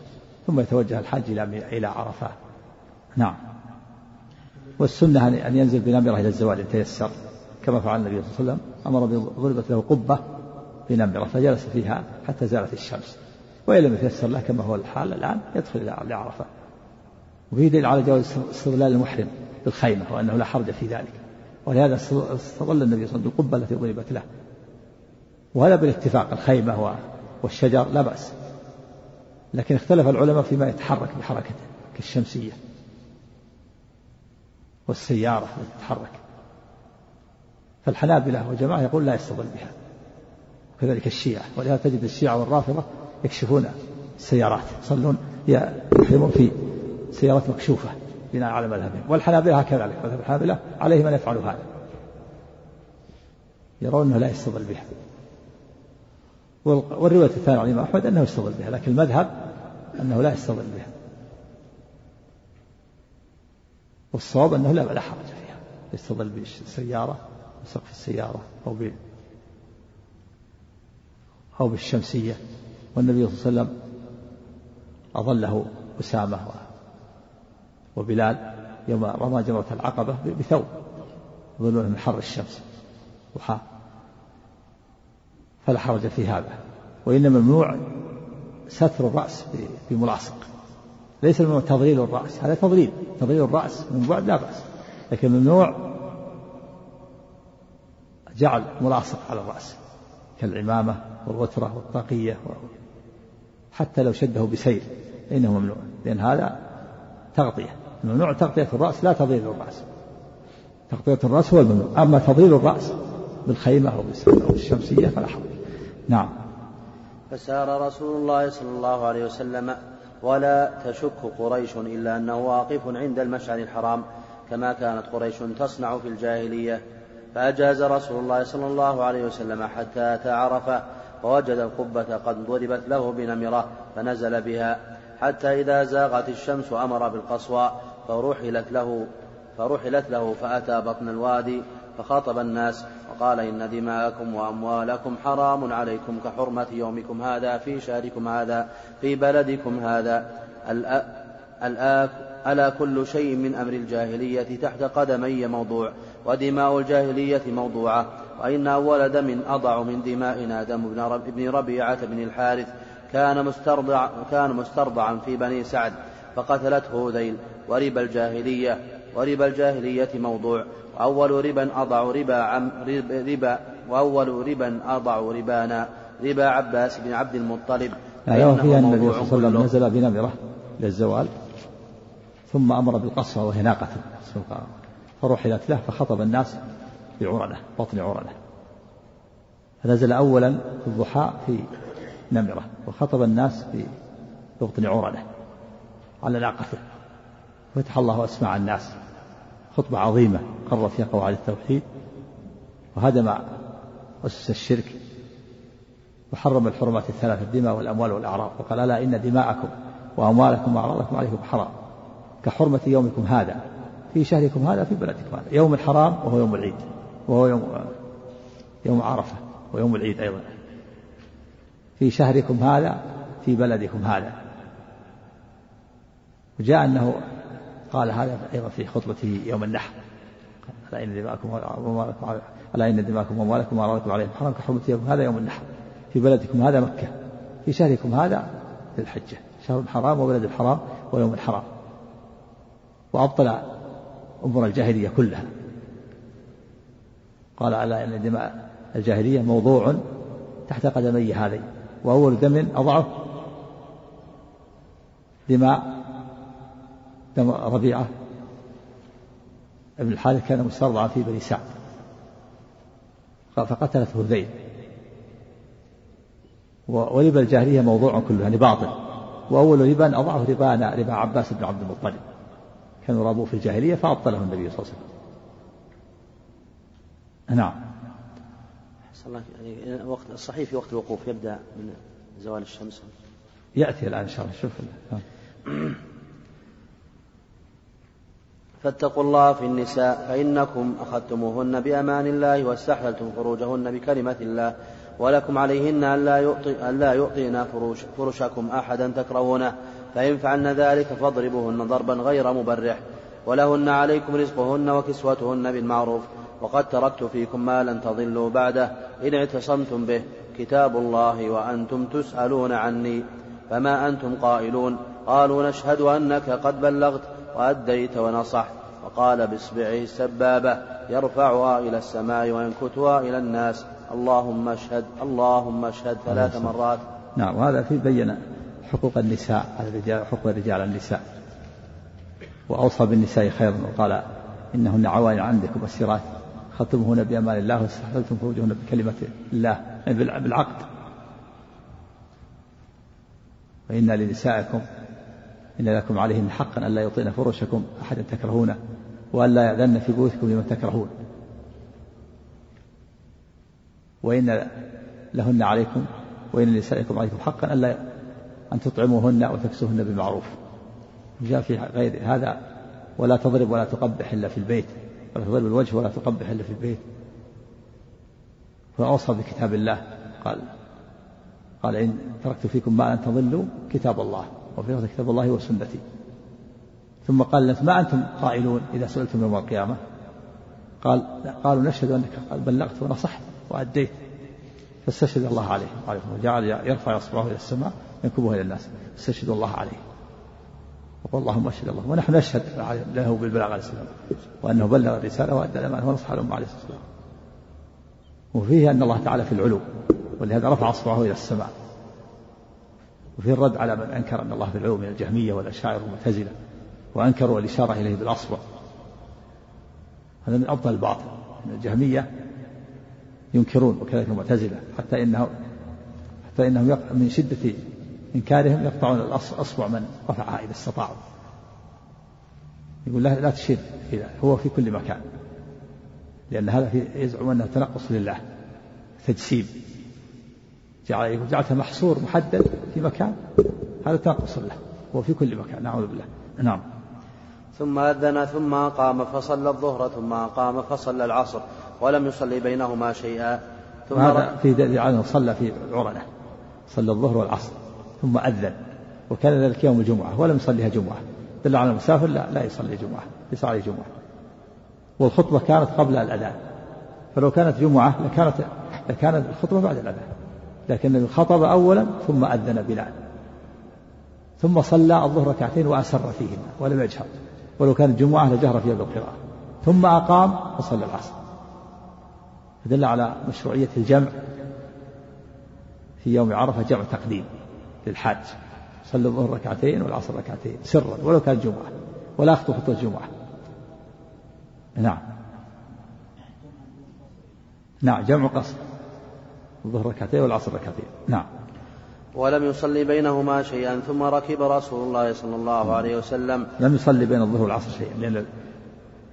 ثم يتوجه الحاج إلى عرفة. نعم. والسنة أن ينزل بنمرة إلى الزوال إن تيسر كما فعل النبي صلى الله عليه وسلم، أمر بضربت له قبة بنمرة فجلس فيها حتى زالت الشمس، وإن لم يتيسر له كما هو الحال الآن يدخل إلى عرفة. وفيه دليل على جواز استظلال المحرم بالخيمة وأنه لا حرج في ذلك، ولهذا استظل النبي صلى الله عليه وسلم بالقبة التي ضربت له، وهذا بالاتفاق الخيمة والشجر لا بأس، لكن اختلف العلماء فيما يتحرك بحركته كالشمسية والسيارة تتحرك، فالحنابلة وجماعة يقول لا يستظل بها، وكذلك الشيعة، ولهذا تجد الشيعة والرافضة يكشفون السيارات يصلون يحرمون في سيارات مكشوفة بناء على مذهبهم، والحنابلة كذلك، والحنابلة عليهم أن يفعلوا هذا، يرون أنه لا يستظل بها. والرواية الثانية عن الإمام أحمد أنه يستظل بها، لكن المذهب أنه لا يستظل بها، والصواب أنه لا حرج فيها، يستظل بالسيارة بسقف السيارة أو بالشمسية. والنبي صلى الله عليه وسلم أظله أسامة وبلال يوم رمى جمرة العقبة بثوب يظلونه من حر الشمس وحا، فلا حرج في هذا. وإنما ممنوع ستر الرأس بملاصق، ليس ممنوع تضليل الرأس، هذا تضليل الرأس من بعد لا بأس، لكن ممنوع جعل ملاصق على الرأس كالعمامة والوترة والطاقية، حتى لو شده بسير إنه ممنوع، لأن هذا تغطية، ممنوع تغطية الرأس لا تضليل الرأس، تغطية الرأس هو الممنوع، أما تضليل الرأس بالخيمة أو بالشمسية فلا حرج. نعم. فسار رسول الله صلى الله عليه وسلم ولا تشك قريش إلا أنه واقف عند المشعر الحرام كما كانت قريش تصنع في الجاهلية، فأجاز رسول الله صلى الله عليه وسلم حتى أتى عرفة ووجد القبة قد ضربت له بنمرة فنزل بها حتى إذا زاغت الشمس أمر بالقصوى فرحلت له فأتى بطن الوادي فخاطب الناس وقال إن دماءكم وأموالكم حرام عليكم كحرمة يومكم هذا في شهركم هذا في بلدكم هذا، ألا كل شيء من أمر الجاهلية تحت قدمي موضوع، ودماء الجاهلية موضوعة، وإن أول دم أضع من دمائنا دم ابن ربيعة بن الحارث كان مسترضعا في بني سعد فقتلته ذيل، وربا الجاهلية موضوع، وأول ربا أضع ربانا ربا عباس بن عبد المطلب. يوم فيها النبي صلى الله عليه وسلم نزل بنمرة للزوال ثم أمر بالقصوى وهي ناقة فرحلت له فخطب الناس بعرنة بطن عرنة، فنزل أولا في الضحى في نمرة وخطب الناس في بطن عرنة على ناقته، فتح الله أسماع الناس خطبة عظيمة قرر فيها قواعد التوحيد وهدم أسس الشرك وحرم الحرمات الثلاث الدماء والأموال والأعراض، وقال ألا إن دماءكم وأموالكم وأعراضكم عليكم حرام كحرمة يومكم هذا في شهركم هذا في بلدكم هذا، يوم الحرام وهو يوم العيد وهو يوم عرفة ويوم العيد أيضا، في شهركم هذا في بلدكم هذا. وجاء أنه قال هذا أيضا في خطبته يوم النحر ألا إن دماءكم وأموالكم وأعراضكم عليكم حرام كحرمة يومكم هذا يوم النحر في بلدكم هذا مكة في شهركم هذا للحجة شهر الحرام وبلد الحرام ويوم الحرام، وأبطل أمور الجاهلية كلها. قال ألا إن دماء الجاهلية موضوع تحت قدمي هذين، وأول دم أضعه دم ربيعة ابن الحارث كان مسترضعا في بني سعد فقتلته ذيل، وربا الجاهلية موضوع كله يعني باطل، وأول ربا أضعه ربانا ربا عباس بن عبد المطلب كانوا رابوا في الجاهلية فأبطله النبي صلى الله عليه وسلم. نعم. الصحيح في وقت الوقوف يبدأ من زوال الشمس يأتي الآن إن شاء الله. شوف فاتقوا الله في النساء فإنكم أخذتموهن بأمان الله واستحللتم فروجهن بكلمة الله ولكم عليهن ألا يعطينا فرشكم أحدا تكرهونه فإن فعلن ذلك فاضربوهن ضربا غير مبرح ولهن عليكم رزقهن وكسوتهن بالمعروف وقد تركت فيكم ما لن تضلوا بعده إن اعتصمتم به كتاب الله وأنتم تسألون عني فما أنتم قائلون قالوا نشهد أنك قد بلغت وأديت ونصحت وقال بإصبعه السبابة يرفعها إلى السماء وينكتها إلى الناس اللهم اشهد 3 مرات. نعم. وهذا في بيّن حقوق النساء على الرجال حقوق الرجال على النساء وأوصى بالنساء خيرا وقال إنهن عوان عندكم أسيرات خطبهن بأمان الله واستحللتم فروجهن بكلمة الله يعني بالعقد وإن لنسائكم إن لكم عليهن حقا ألا يطئن فرشكم أحدا تكرهونه وألا يأذن في بيوتكم لمن تكرهون وإن لهن عليكم وإن لنسائكم عليكم حقا ألا أن تطعموهن وتكسوهن بالمعروف. جاء في غير هذا ولا تضرب ولا تقبح إلا في البيت ولا تضرب الوجه ولا تقبح إلا في البيت. فأوصى بكتاب الله قال إن تركت فيكم ما أن تضلوا كتاب الله وفي كتاب الله وسنتي. ثم قال ما أنتم قائلون إذا سئلتم يوم القيامة قالوا نشهد أنك قد بلغت ونصحت وأديت فاستشهد الله عليه وجعل يرفع إصبعه إلى السماء ينكبه إلى الناس استشهد الله عليه وقال اللهم اشهد الله ونحن نشهد له بالبلاغ عليه السلام وأنه بلغ الرسالة وأدى الأمانة ونصح الأمة عليه السلام. وفيه أن الله تعالى في العلو ولهذا رفع إصبعه إلى السماء، وفيه الرد على من أنكر أن الله في العلو من الجهمية والأشاعرة والمعتزلة وأنكروا الإشارة إليه بالأصبع، هذا من أفضل الباطل. الجهمية ينكرون وكذلك المعتزلة حتى إنه فإنهم من شدة إنكارهم يقطعون الأصبع من رفعها إذا استطاعوا. يقول لا تشير، هو في كل مكان، لأن هذا يزعم أنه تنقص لله، تجسيم، جعلته محصور محدد في مكان، هذا تنقص له، هو في كل مكان، نعوذ بالله. نعم. ثم أذن ثم أقام فصلى الظهر ثم أقام فصلى العصر ولم يصلي بينهما شيئا. هذا في دليل على أنه صلى في عرنة، صلى الظهر والعصر ثم أذن، وكان ذلك يوم الجمعة ولم يصليها جمعة، دل على المسافر لا يصلي جمعة، يصلي جمعة، والخطبة كانت قبل الأذان، فلو كانت جمعة لكانت الخطبة بعد الأذان، لكن الخطب أولا ثم أذن بلال، ثم صلى الظهر ركعتين وأسر فيهما ولم يجهر، ولو كانت جمعة لجهر فيها بالقراءة، ثم أقام وصلى العصر، فدل على مشروعية الجمع في يوم عرفة، جمع تقديم للحاج، صلى الظهر ركعتين والعصر ركعتين سرا ولو كان جمعة، ولا أخطو خطوة الجمعة. نعم نعم، جمع قصر، الظهر ركعتين والعصر ركعتين. نعم. ولم يصلي بينهما شيئا. ثم ركب رسول الله صلى الله عليه وسلم، لم يصلي بين الظهر والعصر شيئا، لأن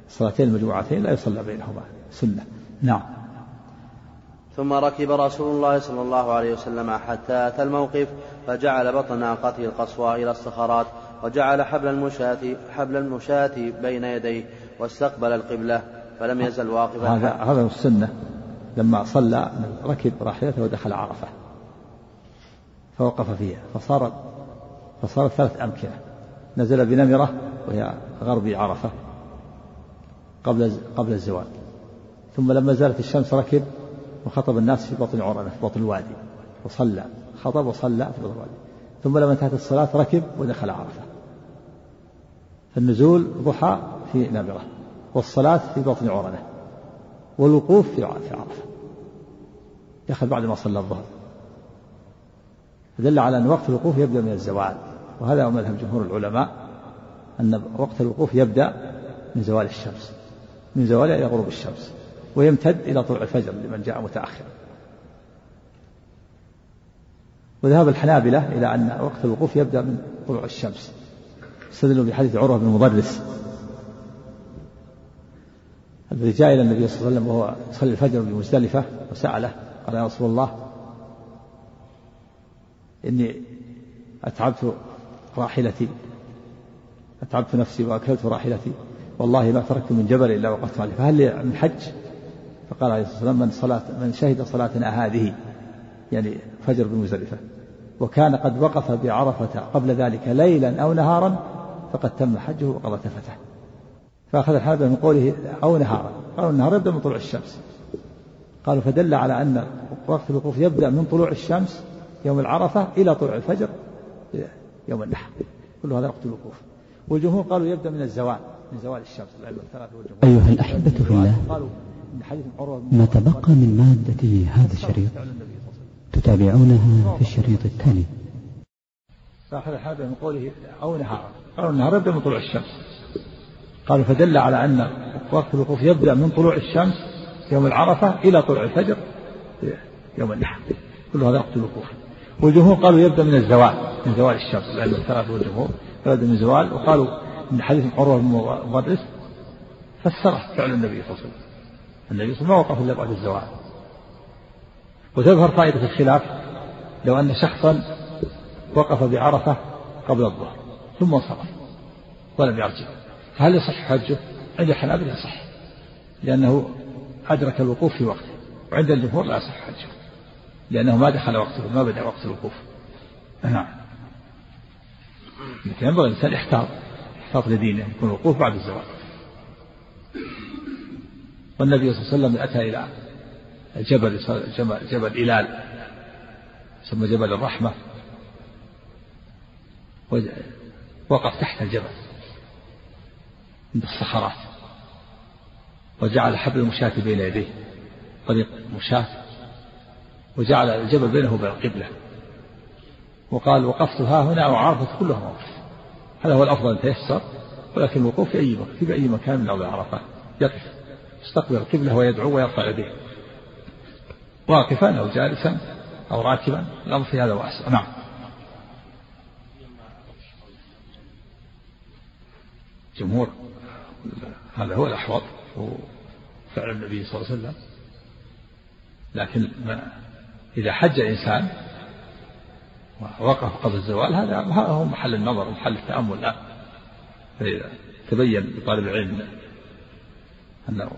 الصلاتين المجموعتين لا يصلى بينهما سنة. نعم. ثم ركب رسول الله صلى الله عليه وسلم حتى أتى الموقف، فجعل بطن ناقته القصوى إلى الصخرات، وجعل حبل المشاة بين يديه، واستقبل القبلة، فلم يزل واقفا. هذا السنة، لما صلى ركب راحلته ودخل عرفة فوقف فيها، فصارت 3 أمكنة، نزل بنمرة وهي غربي عرفة قبل الزوال، ثم لما زالت الشمس ركب وخطب الناس في بطن عرنة، في بطن الوادي، وصلى، خطب وصلى في بطن الوادي، ثم لما انتهت الصلاة ركب ودخل عرفة. فالنزول ضحى في نمرة، والصلاة في بطن عرنة، والوقوف في عرفة يأخذ بعد ما صلى الظهر، فدل على أن وقت الوقوف يبدأ من الزوال، وهذا هو مذهب جمهور العلماء، أن وقت الوقوف يبدأ من زوال الشمس، من زوالها إلى غروب الشمس، ويمتد إلى طلوع الفجر لمن جاء متأخر. وذهب الحنابلة إلى أن وقت الوقوف يبدأ من طلوع الشمس، استدلوا بحديث عروة بن مضرس الذي جاء إلى النبي صلى الله عليه وسلم وهو يصلي الفجر بمزدلفة، وسأله، قال: يا رسول الله، إني أتعبت راحلتي، أتعبت نفسي وأكلت راحلتي، والله ما تركت من جبل إلا وقفت عليه، فهل لي من حج؟ فقال عليه الصلاة والسلام: من شهد صلاتنا هذه، يعني فجر بمزدلفة، وكان قد وقف بعرفة قبل ذلك ليلا أو نهارا، فقد تم حجه وقضى تفته. فأخذ الحابة من قوله أو نهارا، قالوا النهار يبدأ من طلوع الشمس، قالوا فدل على أن وقت الوقوف يبدأ من طلوع الشمس يوم العرفة إلى طلوع الفجر يوم النحر، كل هذا وقت الوقوف. والجمهور قالوا يبدأ من الزوال، من زوال الشمس. أيها الأحبة في الله، ما تبقى من مادة هذا الشريط تتابعونها في الشريط التالي. فأخذ الحابة من قوله أو نهارا، قالوا النهار يبدأ من طلوع الشمس، قالوا فدل على أن وقت الوقوف يبدأ من طلوع الشمس يوم العرفة إلى طلوع الفجر يوم النحر، كل هذا وقت الوقوف. والجمهور قالوا يبدأ من الزوال، من زوال الشمس، لأن الثلاث والجمهور بدأ من الزوال، وقالوا من حديث عروة بن مغادس فسره فعل النبي صلى الله عليه وسلم، النبي صلى الله عليه وسلم ما وقف إلا بعد الزوال. وتظهر فائدة الخلاف لو أن شخصا وقف بعرفة قبل الظهر ثم انصرف ولم يرجع، فهل يصح حجه؟ عند الحنابلة يصح، لأنه أدرك الوقوف في وقته، وعند الجمهور لا يصح حجه، لأنه ما دخل وقته، ما بدأ وقت الوقوف. نعم. لكن ينبغي الإنسان يحتاط لدينه، يكون الوقوف بعد الزوال. والنبي صلى الله عليه وسلم أتى إلى جبل إلال، ثم جبل الرحمة، وقف تحت الجبل عند الصخرات، وجعل حبل المشاة بين يديه، طريق المشاة، وجعل الجبل بينه وبين القبلة، وقال: وقفت ها هنا وعرفت كلها موقف. هذا هو الأفضل أن تيسر، ولكن الوقوف في أي مكان من أرض عرفة، يقف يستقبل القبلة ويدعو ويرفع يديه واقفا أو جالسا أو راكبا، الأمر في هذا واسع. نعم. جمهور هذا هو الأحوط وفعل النبي صلى الله عليه وسلم، لكن إذا حج إنسان ووقف قبل الزوال هذا هو محل النظر ومحل التأمل. لا تبين لطالب العلم أنه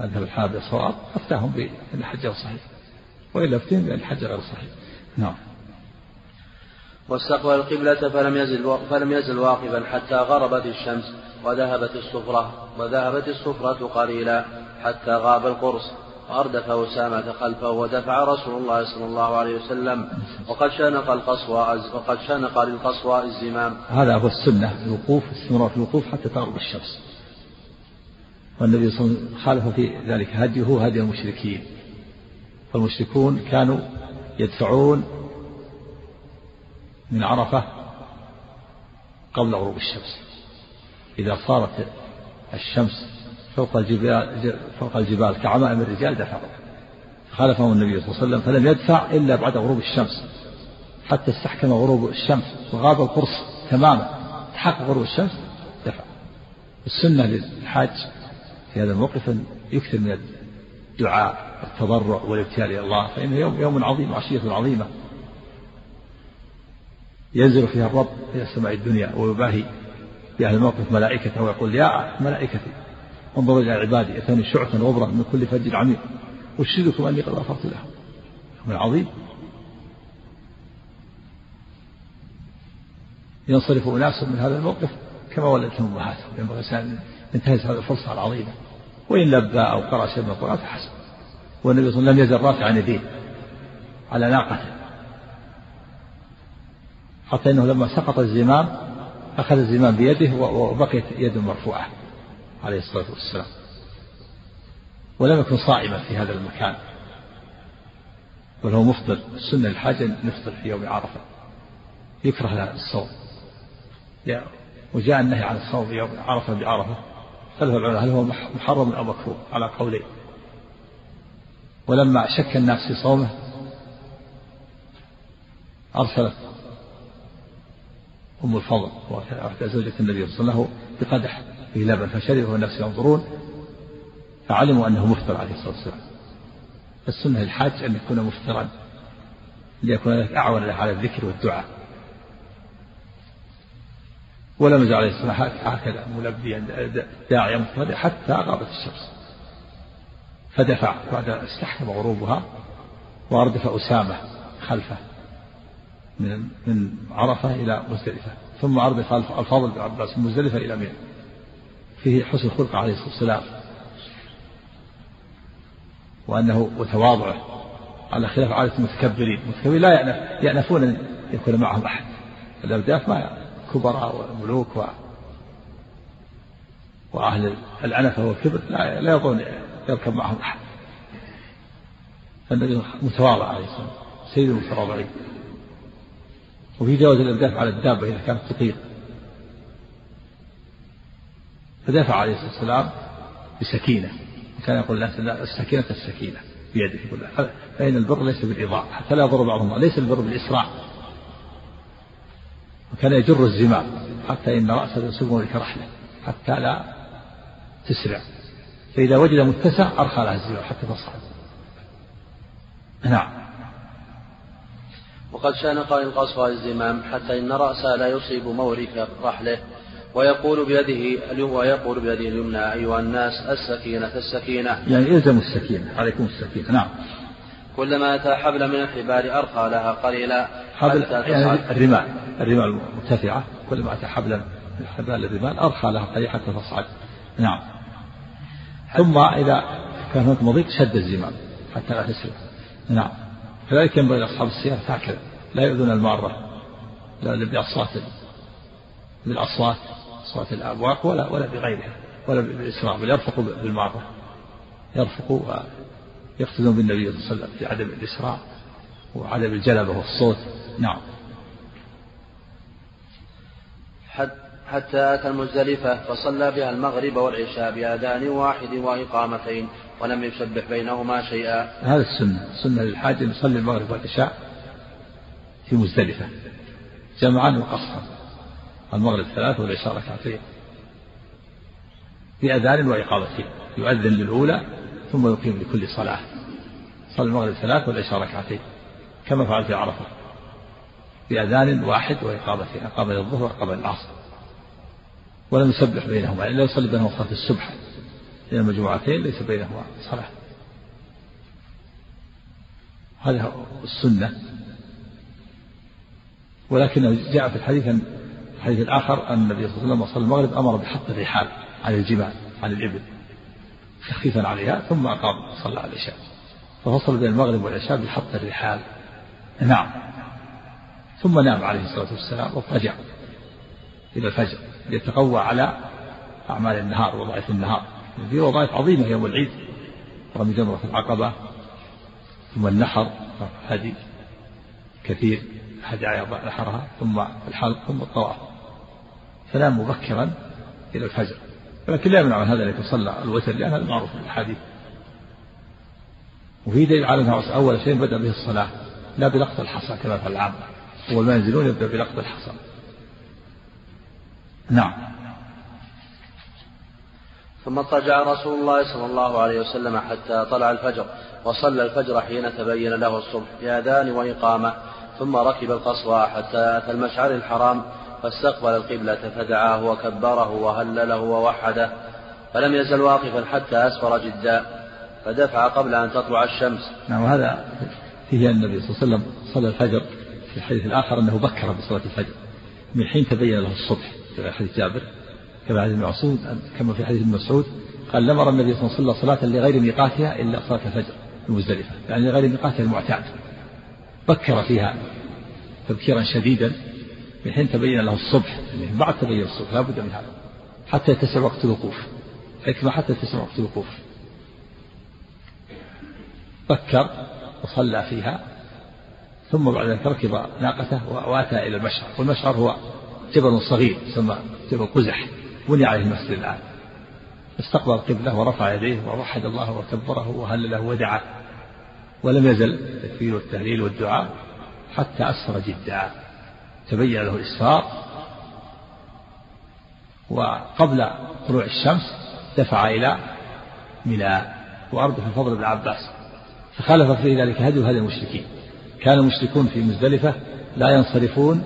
أذهب الحاضر الصواب أفتاهم بالحج الصحيح، وإلا أفتهم بالحج غير الصحيح. نعم. واستقبل القبلة فلم يزل واقفا حتى غربت الشمس وذهبت الصفرة قليلا حتى غاب القرص، وأردف أسامة خلفه ودفع رسول الله صلى الله عليه وسلم، وقد شنق للقصوى الزمام. هذا هو السنة، الوقوف، استمرار في الوقوف حتى تغرب الشمس. والنبي صلى الله عليه وسلم خالف في ذلك هديه هدي المشركين، فالمشركون كانوا يدفعون من عرفة قبل غروب الشمس، إذا صارت الشمس فوق الجبال كعمائم الرجال دفعوا، خالفهم النبي صلى الله عليه وسلم فلم يدفع إلا بعد غروب الشمس حتى استحكم غروب الشمس وغاب القرص تماما، تحقق غروب الشمس دفع. السنة للحاج في هذا الموقف أن يكثر من الدعاء والتضرع والابتهال إلى الله، فإنه يوم عظيم وعشية عظيمة ينزل فيها الرب إلى السماء الدنيا ويباهي بأهل الموقف ملائكته ويقول: يا ملائكتي انظروا إلى عبادي أتاني شعثا غبرا من كل فج عميق أشهدكم أني قد غفرت لهم. يوم عظيم ينصرف أناس من هذا الموقف كما ولدتهم أمهاتهم، ينبغي أن ينتهز هذه الفرصة العظيمة، وإن لبى أو قرأ شيئا من القرآن فحسب. والنبي صلى الله عليه وسلم لم يزل رافعا يديه على ناقته، حتى أنه لما سقط الزمام أخذ الزمام بيده وبقيت يده مرفوعة عليه الصلاة والسلام، ولم يكن صائما في هذا المكان وله مفطر. السنة الحاجة نفطر في يوم عرفة، يكره لها الصوم، وجاء النهي عن الصوم يوم عرفة بعرفة، هل هو محرم أو مكروه على قولين. ولما شك الناس في صومه أرسلت أم الفضل زوجة النبي صلى الله عليه وسلم بقدح في لبن فشربه الناس ينظرون، فعلموا أنه مفطر عليه الصلاة والسلام. السنة الحاج أن يكون مفطرا ليكون لك أعون على الذكر والدعاء. ولم يجعل عليه الصلاة هكذا ملبيا داعيا مفطر حتى غابت الشمس فدفع بعد استحكم غروبها، واردف أسامة خلفه من عرفة إلى مزدلفة، ثم أردف الفضل بن عباس من مزدلفة إلى منى. فيه حسن خلقه عليه الصلاة والسلام وأنه وتواضعه على خلاف عادة المتكبرين. المتكبرين لا يأنفون أن يكون معهم أحد، الأرداف مع كبراء وملوك وأهل العنفة والكبر لا يظن يركب معهم أحد، فالنبي متواضع عليه الصلاة والسلام سيد المتواضعين. وفي جواز الأرداف على الدابة إذا كانت تطير، فدفع عليه الصلاة والسلام بسكينة، كان يقول الناس السكينة بيده، يقول فإن البر ليس بالإضاءة حتى لا يضر بعضهم، ليس البر بالإسراع. وكان يجر الزمام حتى إن رأسه يصيبه لك رحلة حتى لا تسرع، فإذا وجد متسع أرخى لها الزمام حتى تصعد. نعم. وقد شنق للقصوى الزمام حتى إن رأسه لا يصيب مورك رحله، ويقول بيده اليمنى: أيها الناس السكينة، يعني إلزموا السكينة، عليكم السكينة. نعم. كلما أتى حبل من الحبال أرقى لها قليلا حبل، يعني الرمال المرتفعة، كلما أتى حبلا من حبال الرمال أرقى لها قليلا حتى تصعد. نعم. ثم إذا كان هناك مضيق شد الزمام حتى لا تسرع. نعم. كذلك ينبغي لأصحاب السيارة هكذا لا يؤذون المارة، لا بالأصوات صوت الأبواق ولا بغيرها ولا بالإسراع، بل يرفقوا بالمعروف، يرفقوا ويقتدون بالنبي صلى الله عليه وسلم في عدم الإسراع وعدم الجلبة والصوت. نعم. حتى أتى المزدلفة فصلى بها المغرب والعشاء بأذان واحد وإقامتين، ولم يسبح بينهما شيئا. هذا السنة، للحاج يصلي المغرب والعشاء في مزدلفة جمعا وقصرا، المغرب 3 والعشاء 2 بأذان وإقامتين، يؤذن للأولى ثم يقيم لكل صلاة. صلى المغرب 3 والعشاء 2 كما فعل في عرفة بأذان واحد وإقامتين، أقام للظهر وأقام للعصر، ولم يسبح بينهما إلا يصلي بينهما صلاة السبح، لأن المجموعتين ليس بينهما صلاة. هذه السنة. ولكن جاء في الحديث الآخر أن النبي صلى الله عليه وسلم صلى المغرب أمر بحط الرحال على الجبال على الإبل تخفيفا عليها، ثم أقام صلى على العشاء، ففصل بين المغرب والعشاء بحط الرحال. نعم. ثم نام عليه الصلاة والسلام واضطجع إلى الفجر ليتقوى على أعمال النهار وضعف النهار. هذه وظائف عظيمة يوم العيد، رمي جمرة العقبة ثم النحر، هذه كثير هدايا نحرها، ثم الحلق ثم الطواف، فنام مبكرا إلى الفجر. ولكن لا يمنع من هذا أن يصلى الوتر، لأن هذا معروف في الحديث، وفي دليل على أنه أول شيء بدأ به الصلاة لا بلقط الحصى كما في العام، أول ما ينزلون يبدأ بلقط الحصى. نعم. ثم اضطجع رسول الله صلى الله عليه وسلم حتى طلع الفجر، وصلى الفجر حين تبين له الصبح بأذان وإقامة، ثم ركب القصوى حتى أتى المشعر الحرام، فاستقبل القبلة فدعاه وكبره وهلله ووحده، فلم يزل واقفا حتى أسفر جدا فدفع قبل أن تطلع الشمس. نعم. هذا فيه النبي صلى الله عليه وسلم صلى الفجر في الحديث الآخر أنه بكر بصلاة الفجر من حين تبين له الصبح في حديث جابر، كما في حديث المسعود قال لم أر النبي صلى الله عليه وسلم صلاة لغير ميقاتها إلا صلاة الفجر المزدلفة، يعني لغير ميقاتها المعتاد، بكر فيها تبكيرا شديدا من حين تبين له الصبح، يعني بعد تبين الصبح لا بد من هذا حتى يتسع وقت الوقوف، حكمة حتى يتسع وقت الوقوف. بكر وصلى فيها، ثم بعد ذلك ركب ناقته وأتى إلى المشعر، والمشعر هو جبل صغير يسمى جبل قزح، بني عليه المسجد الآن. استقبل القبلة ورفع يديه ووحد الله وكبره وهلله ودعا، ولم يزل التكبير والتهليل والدعاء حتى أسفر جدا تبين له الإسفار، وقبل طلوع الشمس دفع إلى ميناء وأردف الفضل بن عباس، فخالف في ذلك هدي المشركين. كان المشركون في مزدلفة لا ينصرفون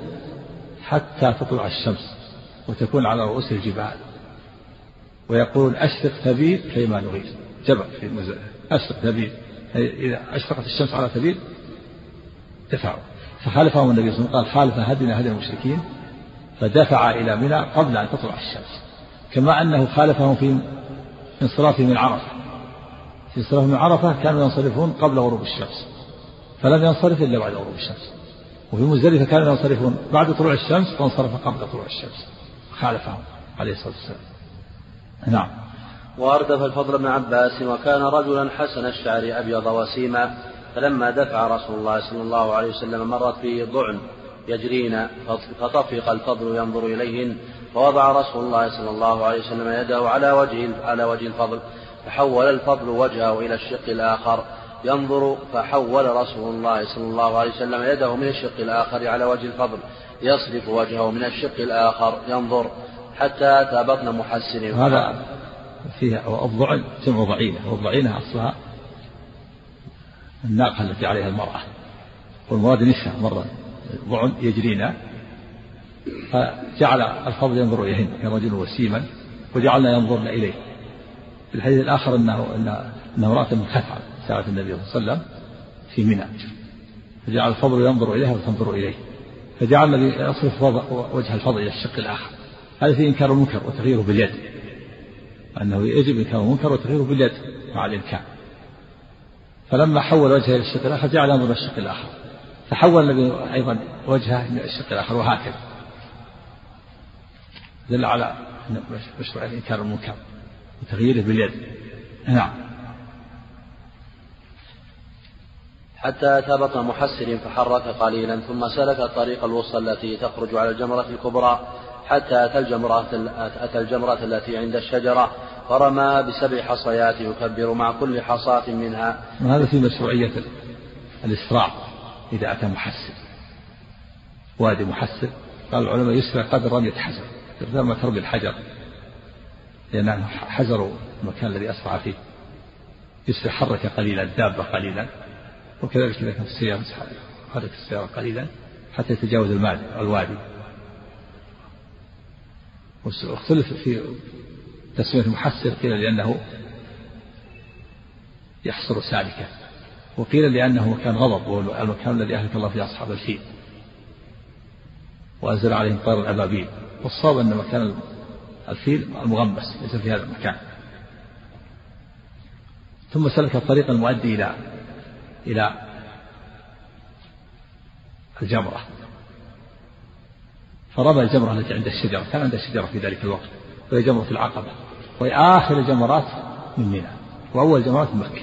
حتى تطلع الشمس وتكون على رؤوس الجبال، ويقول أشرق تبيد فيما نغيب، جبل في المزدلفة أشرق تبيد، إذا أشرقت الشمس على تبيد دفعوا. فخالفهم النبي صلى الله عليه وسلم قال خالف هدينا هدي المشركين، فدفع إلى منى قبل أن تطلع الشمس، كما أنه خالفهم في انصرافهم من عرفة. في انصرافهم من عرفة كانوا ينصرفون قبل غروب الشمس، فلم ينصرف إلا بعد غروب الشمس، وفي مزدلفة كانوا ينصرفون بعد طلوع الشمس فانصرف قبل طلوع الشمس، خالفهم عليه الصلاة والسلام. نعم. وأردف الفضل بن عباس وكان رجلا حسن الشعر أبيض وسيما، فلما دفع رسول الله صلى الله عليه وسلم مرت به ضعن يجرين، فطفق الفضل ينظر إليهن، فوضع رسول الله صلى الله عليه وسلم يده على وجه الفضل، فحول الفضل وجهه إلى الشق الآخر ينظر، فحول رسول الله صلى الله عليه وسلم يده من الشق الآخر على وجه الفضل يصرف وجهه من الشق الآخر ينظر حتى أتى بطن محسن. هذا فيها الضعن جمع ضعينة، والضعينة أصلها الناقة التي عليها المرأة، والمراد نساء مرة ضعن يجرينا. فجعل الفضل ينظر إليهن كرجل وسيما، وجعلنا ينظرنا إليه. في الحديث الآخر أنه رأت من خثعل ساعة النبي صلى الله عليه وسلم في منى، فجعل الفضل ينظر إليها وتنظر إليه، فجعل يصرف وجه الفضل إلى الشق الآخر. هذا في إنكار المنكر وتغييره باليد، أنه يجب إنكار المنكر وتغييره باليد مع الإمكان. فلما حول وجهه إلى الشق الآخر جعل ينظر إلى الشق الآخر، فحول النبي أيضا وجهه إلى الشق الآخر، وهكذا دل على مشروع إنكار المنكر وتغييره باليد. نعم. حتى أتى بطن محسن فحرك قليلا، ثم سلك الطريق الوسطى التي تخرج على الجمرة الكبرى، حتى أتى الجمرة التي عند الشجرة، فرمى بسبع حصيات يكبر مع كل حصاة منها. هذا في مشروعية الإسراع إذا أتى محسن وادي محسن. قال العلماء يسرع قدر رمية حجر، قدر ما ترمي الحجر، لأن حجر المكان الذي أسرع فيه يسرع، حرك قليلا الدابة قليلا، وكذلك إذا كان في السيارة حرك السيارة قليلا حتى يتجاوز الوادي. واختلف في تسمية المحسر، قيل لأنه يحصر سالكا، وقيل لأنه مكان غضب، والمكان الذي أهلك الله فيه أصحاب الفيل وأنزل عليهم طير الأبابيل، والصواب أن مكان الفيل المغمس ليس في هذا المكان. ثم سلك الطريق المؤدي إلى الجمرة، فرمى الجمرة التي عند الشجرة، كان عند الشجرة في ذلك الوقت، وهي جمرة العقبة، وهي آخر جمرات من منى، وأول جمرات مكة،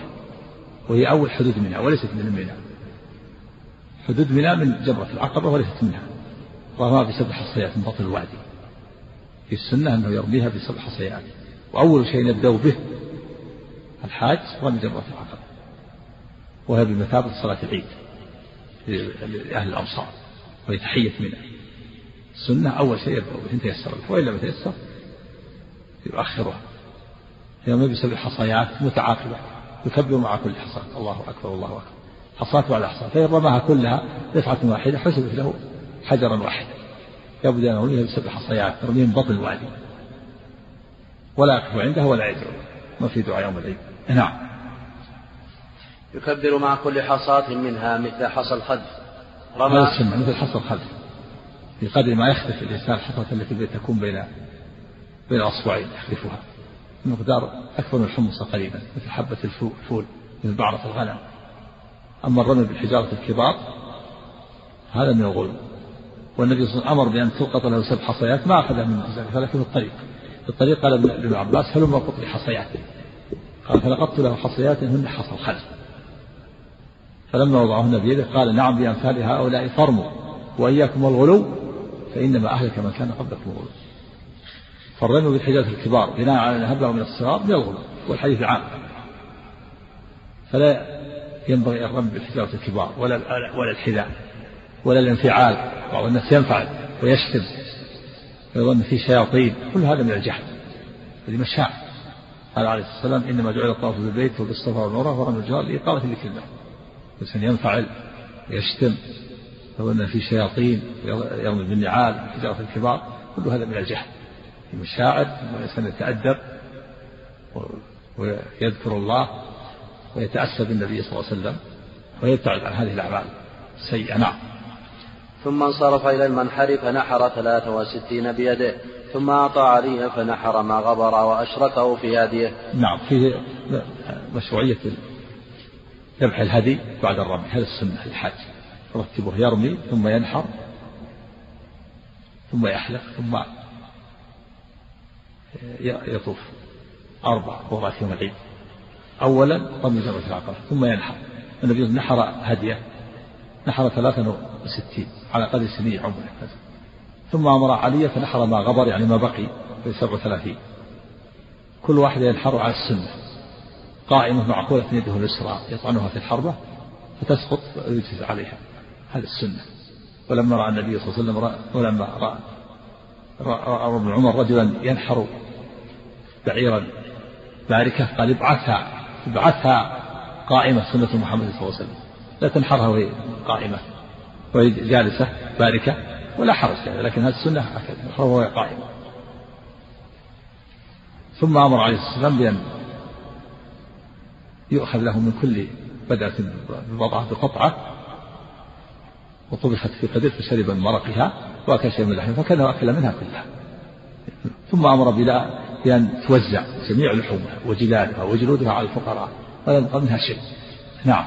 وهي أول حدود منى وليست من منى. حدود منى من جمرة العقبة وليست منها. رماها بسبع حصيات من بطن الوادي، في السنة أنه يرميها بسبع حصيات، وأول شيء نبدأ به الحاج رمي جمرة العقبة، وهي بمثابة صلاة العيد لأهل الأمصار، وهي تحية منى. السنة أول شيء يبدأ تيسر له، وإلا ما تيسر يؤخرها. يوم بسبع حصيات متعاقبة يكبر مع كل حصاة الله أكبر الله أكبر، حصاة وعلى حصاة، فإن رماها كلها دفعة واحدة حسبت له حجرا واحدا. يبدأ أن يرميها بسبع حصيات، ترميهم بطن الوادي، ولا يقف عندها ولا يجر، ما في دعاء يوم العيد. نعم. يكبر مع كل حصاة منها مثل حصى الخذف. مثل حصى الخذف بقدر ما يختلف الإنسان الحصوة التي تكون بين أصبعين يخلفها، مقدار أكثر من الحمص قليلا، مثل حبة الفول من بعرة الغنم. أما الرمي بالحجارة الكبار هذا من الغلو، والنبي صلى الله عليه وسلم أمر بأن تلقط له سبع حصيات، ما أخذها من ذلك، لكن الطريق قال ابن عباس هلما قط لي حصيات، قال فلقطت له حصيات هن حصى الخلف، فلما وضعهن بيده قال نعم بأمثال هؤلاء فرموا، وإياكم الغلو فإنما أهلك من كان قبلكم الغلو. فالرمي بالحجارة الكبار بناء على أن هبله من الصغار من الغلو، والحديث عام، فلا ينبغي الرمي بالحجارة الكبار ولا الحذاء ولا الانفعال. بعض الناس ينفعل ويشتم ويظن فيه شياطين، كل هذا من الجهل، هذه مشاعر. قال عليه الصلاة والسلام إنما جعل الطواف بالبيت وبالصفا والمروة ورمي الجار لإقامة ذكر الله. الإنسان ينفعل ويشتم وأن في شياطين يرمي بالنعال والحجارة الكبار، كل هذا من الجهل، المشاعر. والإنسان يتأدب ويذكر الله ويتأسى بالنبي صلى الله عليه وسلم ويبتعد عن هذه الأعمال السيئة. نعم. ثم انصرف إلى المنحر فنحر 63 بيده، ثم أعطى عليها فنحر ما غبر وأشركه في هديه. نعم، فيه مشروعية ذبح الهدي بعد الرمي، هذا السنة الحاج رتبه، يرمي ثم ينحر ثم يحلق ثم يطوف 4 مرات يوم العيد. أولا رمي جمرة العقبة ثم ينحر. النبي نحر هدية، نحر 63 على قدر سني عمره، ثم أمر علي فنحر ما غبر، يعني ما بقي في 37. كل واحد ينحر على السنة، قائمة معقولة يده اليسرى يطعنها في الحربة فتسقط ويجلس عليها، هذا السنة. ولما رأى النبي صلى الله عليه وسلم، ولما رأى ابن عمر رجلا ينحر بعيرا باركة، قال ابعثها قائمة، سنة محمد صلى الله عليه وسلم، لا تنحرها وهي قائمة وهي جالسة باركة ولا حرج يعني، لكن هذه السنة هكذا وهي قائمة. ثم أمر عليه الصلاة والسلام بأن يؤخذ له من كل بدأت بوضعها بقطعة وطبخت في قدر، فشرب من مرقها وأكل شيئا من لحمها فكله أكل منها كلها. ثم أمر بلا بأن توزع جميع لحومها وجلالها وجلودها على الفقراء ولا يبقى منها شيء. نعم.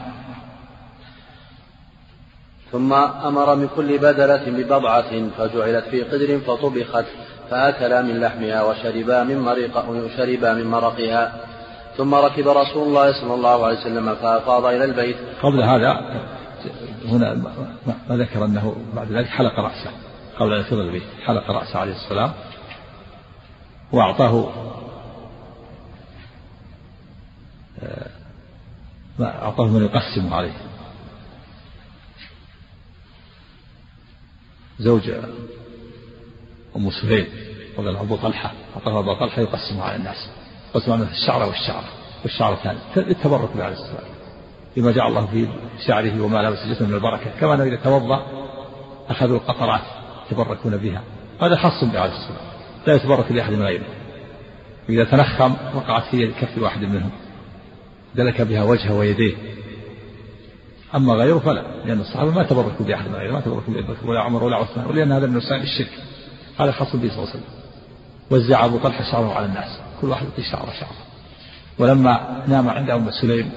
ثم أمر من كل بدلة ببضعة فجعلت في قدر فطبخت فأكلا من لحمها وشربا من مرقها. ثم ركب رسول الله صلى الله عليه وسلم فأفاض إلى البيت. قبل هذا هنا ما ذكر أنه بعد ذلك حلق رأسه قبل أن يفض البيت، حلق رأسه عليه السلام وأعطاه أعطاهم من يقسم عليه. زوج أم سليم وقال أبو طلحة أعطاها أبو طلحة يقسم على الناس، قسم على الشعر والشعر الثاني التبرك به عليه الصلاة بما جعل الله في شعره وما لابس جسمه من البركة، كما أنه إذا توضأ أخذوا القطرات يتبركون بها، هذا خاص به عليه الصلاة، لا يتبرك لأحد من غيره. وإذا تنخم وقعت في كف واحد منهم دلك بها وجهه ويديه، أما غيره فلا، لأن الصحابة ما تبركوا بأحد من غيره، ما تبركوا بأبي بكر ولا عمر ولا عثمان، ولأن هذا من وسائل الشرك، هذا خاص به صلى الله عليه وسلم. وزع أبو طلحة شعره على الناس، كل واحد يعطيه شعره. ولما نام عند أم سليم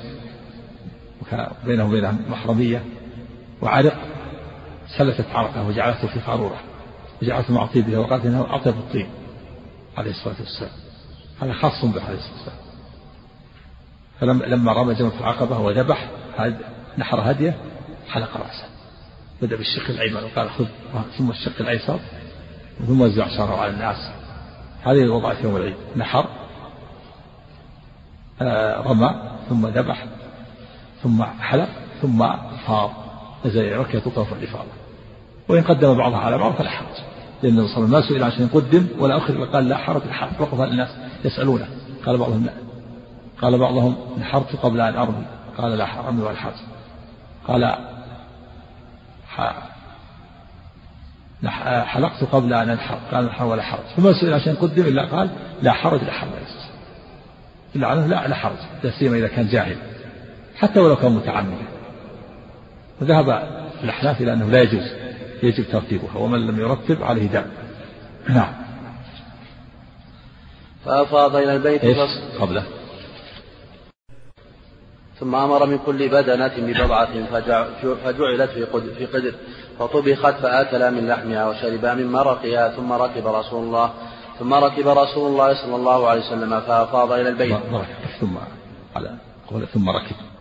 بينه وبينها محرمية وعرق، سلفت عرقه وجعلته في قاروره وجعلته مع طيبها وقالت إنه أطيب الطيب عليه الصلاة والسلام، هذا خاص به عليه الصلاة والسلام. فلما رمى جمرة العقبة وذبح نحر هديه حلق رأسه، بدأ بالشق الأيمن وقال خذ ثم الشق الأيسر ثم وزع شعره على الناس. هذه الوضع في يوم العيد، نحر رمى ثم ذبح ثم حلق ثم فاض زي ركية طواف الإفاضة. وإن قدم بعضها على بعض فلا حرج، لأن النبي صلى الله عليه وسلم إلى عشان يقدم ولا أخر وقال لا حرج الحرج، وقف الناس يسألونه، قال بعضهم نحرت قبل أن أرمي، قال لا حرمي ولا حرج، قال حلقت قبل أن أنحر، قال نحر ولا حرج. فما سئل عشان قدم إلا قال لا حرج لا حرج، إلا عنه لا حرج، لا سيما إذا كان جاهل حتى ولو كان متعمدا. وذهب الأحناف إلى أنه لا يجوز، يجب ترتيبها، ومن لم يرتب عليه دم. نعم. فأفاض إلى البيت قبله، ثم أمر من كل بدنة ببضعة فجعلت في قدر فطبخت فأكلا من لحمها وشربا من مرقها، ثم ركب رسول الله صلى الله عليه وسلم فأفاض إلى البيت. ثم ركب